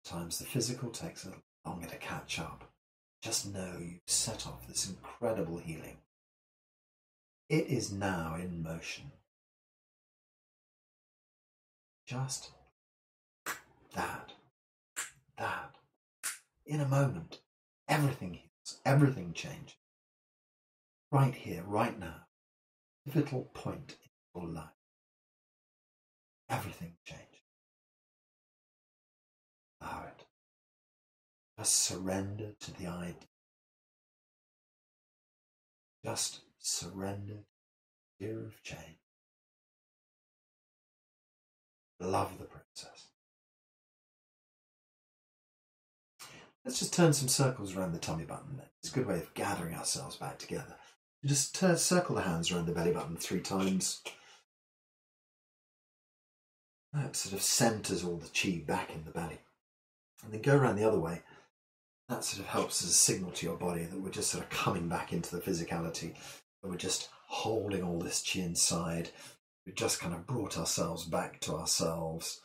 Sometimes the physical takes a little longer to catch up. Just know you've set off this incredible healing. It is now in motion. Just that, that. In a moment, everything heals, everything changes. Right here, right now, pivotal point in your life. Everything changes. Allow it. Just surrender to the idea. Just surrender to the idea of change. Love the process. Let's just turn some circles around the tummy button. It's a good way of gathering ourselves back together. Just turn, circle the hands around the belly button three times. That sort of centers all the Qi back in the belly. And then go around the other way. That sort of helps as a signal to your body that we're just sort of coming back into the physicality, that we're just holding all this Qi inside. We've just kind of brought ourselves back to ourselves.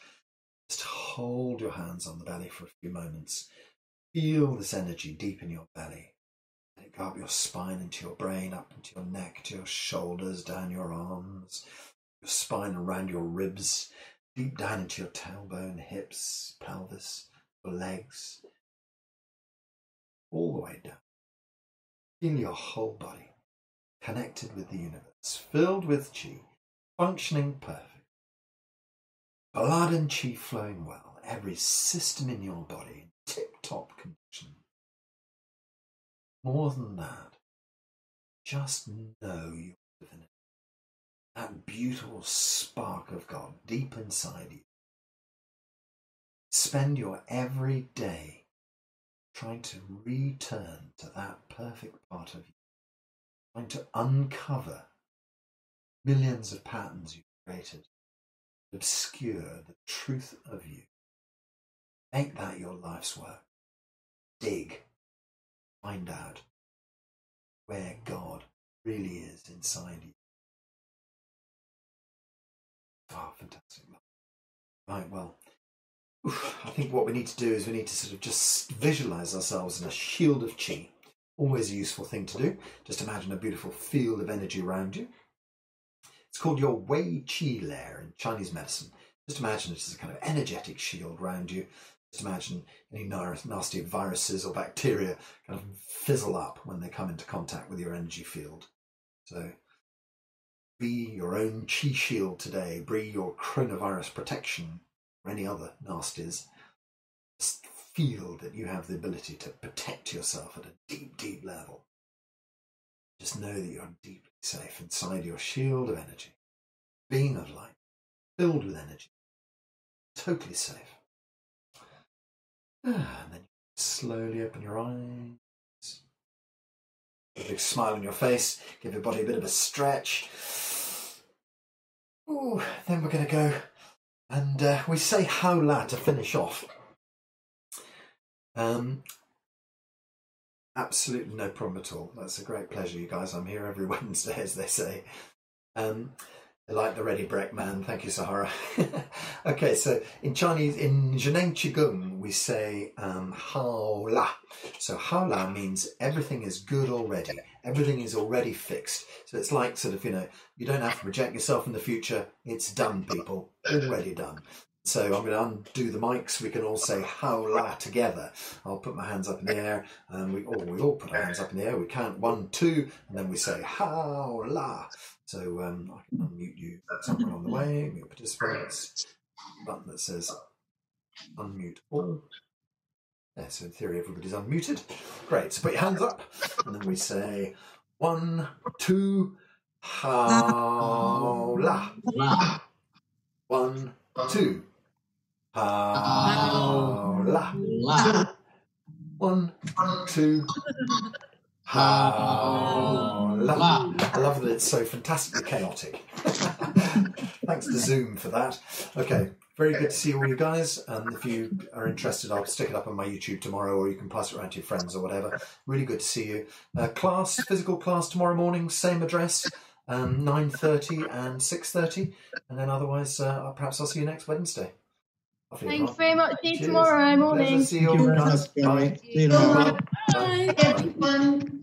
Just hold your hands on the belly for a few moments. Feel this energy deep in your belly. Let it go up your spine, into your brain, up into your neck, to your shoulders, down your arms, your spine around your ribs, deep down into your tailbone, hips, pelvis, your legs. All the way down. Feel your whole body connected with the universe, filled with Qi, functioning perfect. Blood and Qi flowing well, every system in your body in tip-top condition. More than that, just know your divinity, that beautiful spark of God deep inside you. Spend your every day trying to return to that perfect part of you, trying to uncover millions of patterns you've created, obscure the truth of you. Make that your life's work. Dig, find out where God really is inside you. Oh, fantastic. Right, well, I think what we need to do is we need to sort of just visualize ourselves in a shield of Qi. Always a useful thing to do. Just imagine a beautiful field of energy around you. It's called your Wei Qi layer in Chinese medicine. Just imagine it as a kind of energetic shield around you. Just imagine any nasty viruses or bacteria kind of fizzle up when they come into contact with your energy field. So be your own Qi shield today. Be your coronavirus protection, or any other nasties. Just feel that you have the ability to protect yourself at a deep, deep level. Just know that you're deeply safe inside your shield of energy, being of light, filled with energy, totally safe. And then Slowly open your eyes. Put a big smile on your face. Give your body a bit of a stretch. Ooh, then we're going to go and uh, we say how la to finish off. Um, absolutely no problem at all. That's a great pleasure, you guys. I'm here every Wednesday, as they say. Um, I like the ready break, man. Thank you, Sahara. Okay, so in Chinese, in Zheneng Qigong, we say um, hao la. So hao la means everything is good already. Everything is already fixed. So it's like sort of, you know, you don't have to project yourself in the future. It's done, people. Already done. So I'm going to undo the mics. We can all say hao la together. I'll put my hands up in the air, and we all we all put our hands up in the air. We count one, two, and then we say hao la. So um, I can unmute you somewhere along the way. Mute participants. Button that says unmute all. Yeah, so in theory, everybody's unmuted. Great. So put your hands up, and then we say one, two, hao la. One, two. Hao la. One, two, hao la. I love that it's so fantastically chaotic. Thanks to Zoom for that. Okay, very good to see all you guys. And if you are interested, I'll stick it up on my YouTube tomorrow, or you can pass it around to your friends or whatever. Really good to see you. Uh, class, physical class tomorrow morning, same address, um, nine thirty and six thirty. And then otherwise, uh, perhaps I'll see you next Wednesday. Thank you very much. See you tomorrow morning. Pleasure to see you all. Bye. Bye. Bye. Bye. Bye. Bye. Bye. Bye. Bye. Bye. Bye.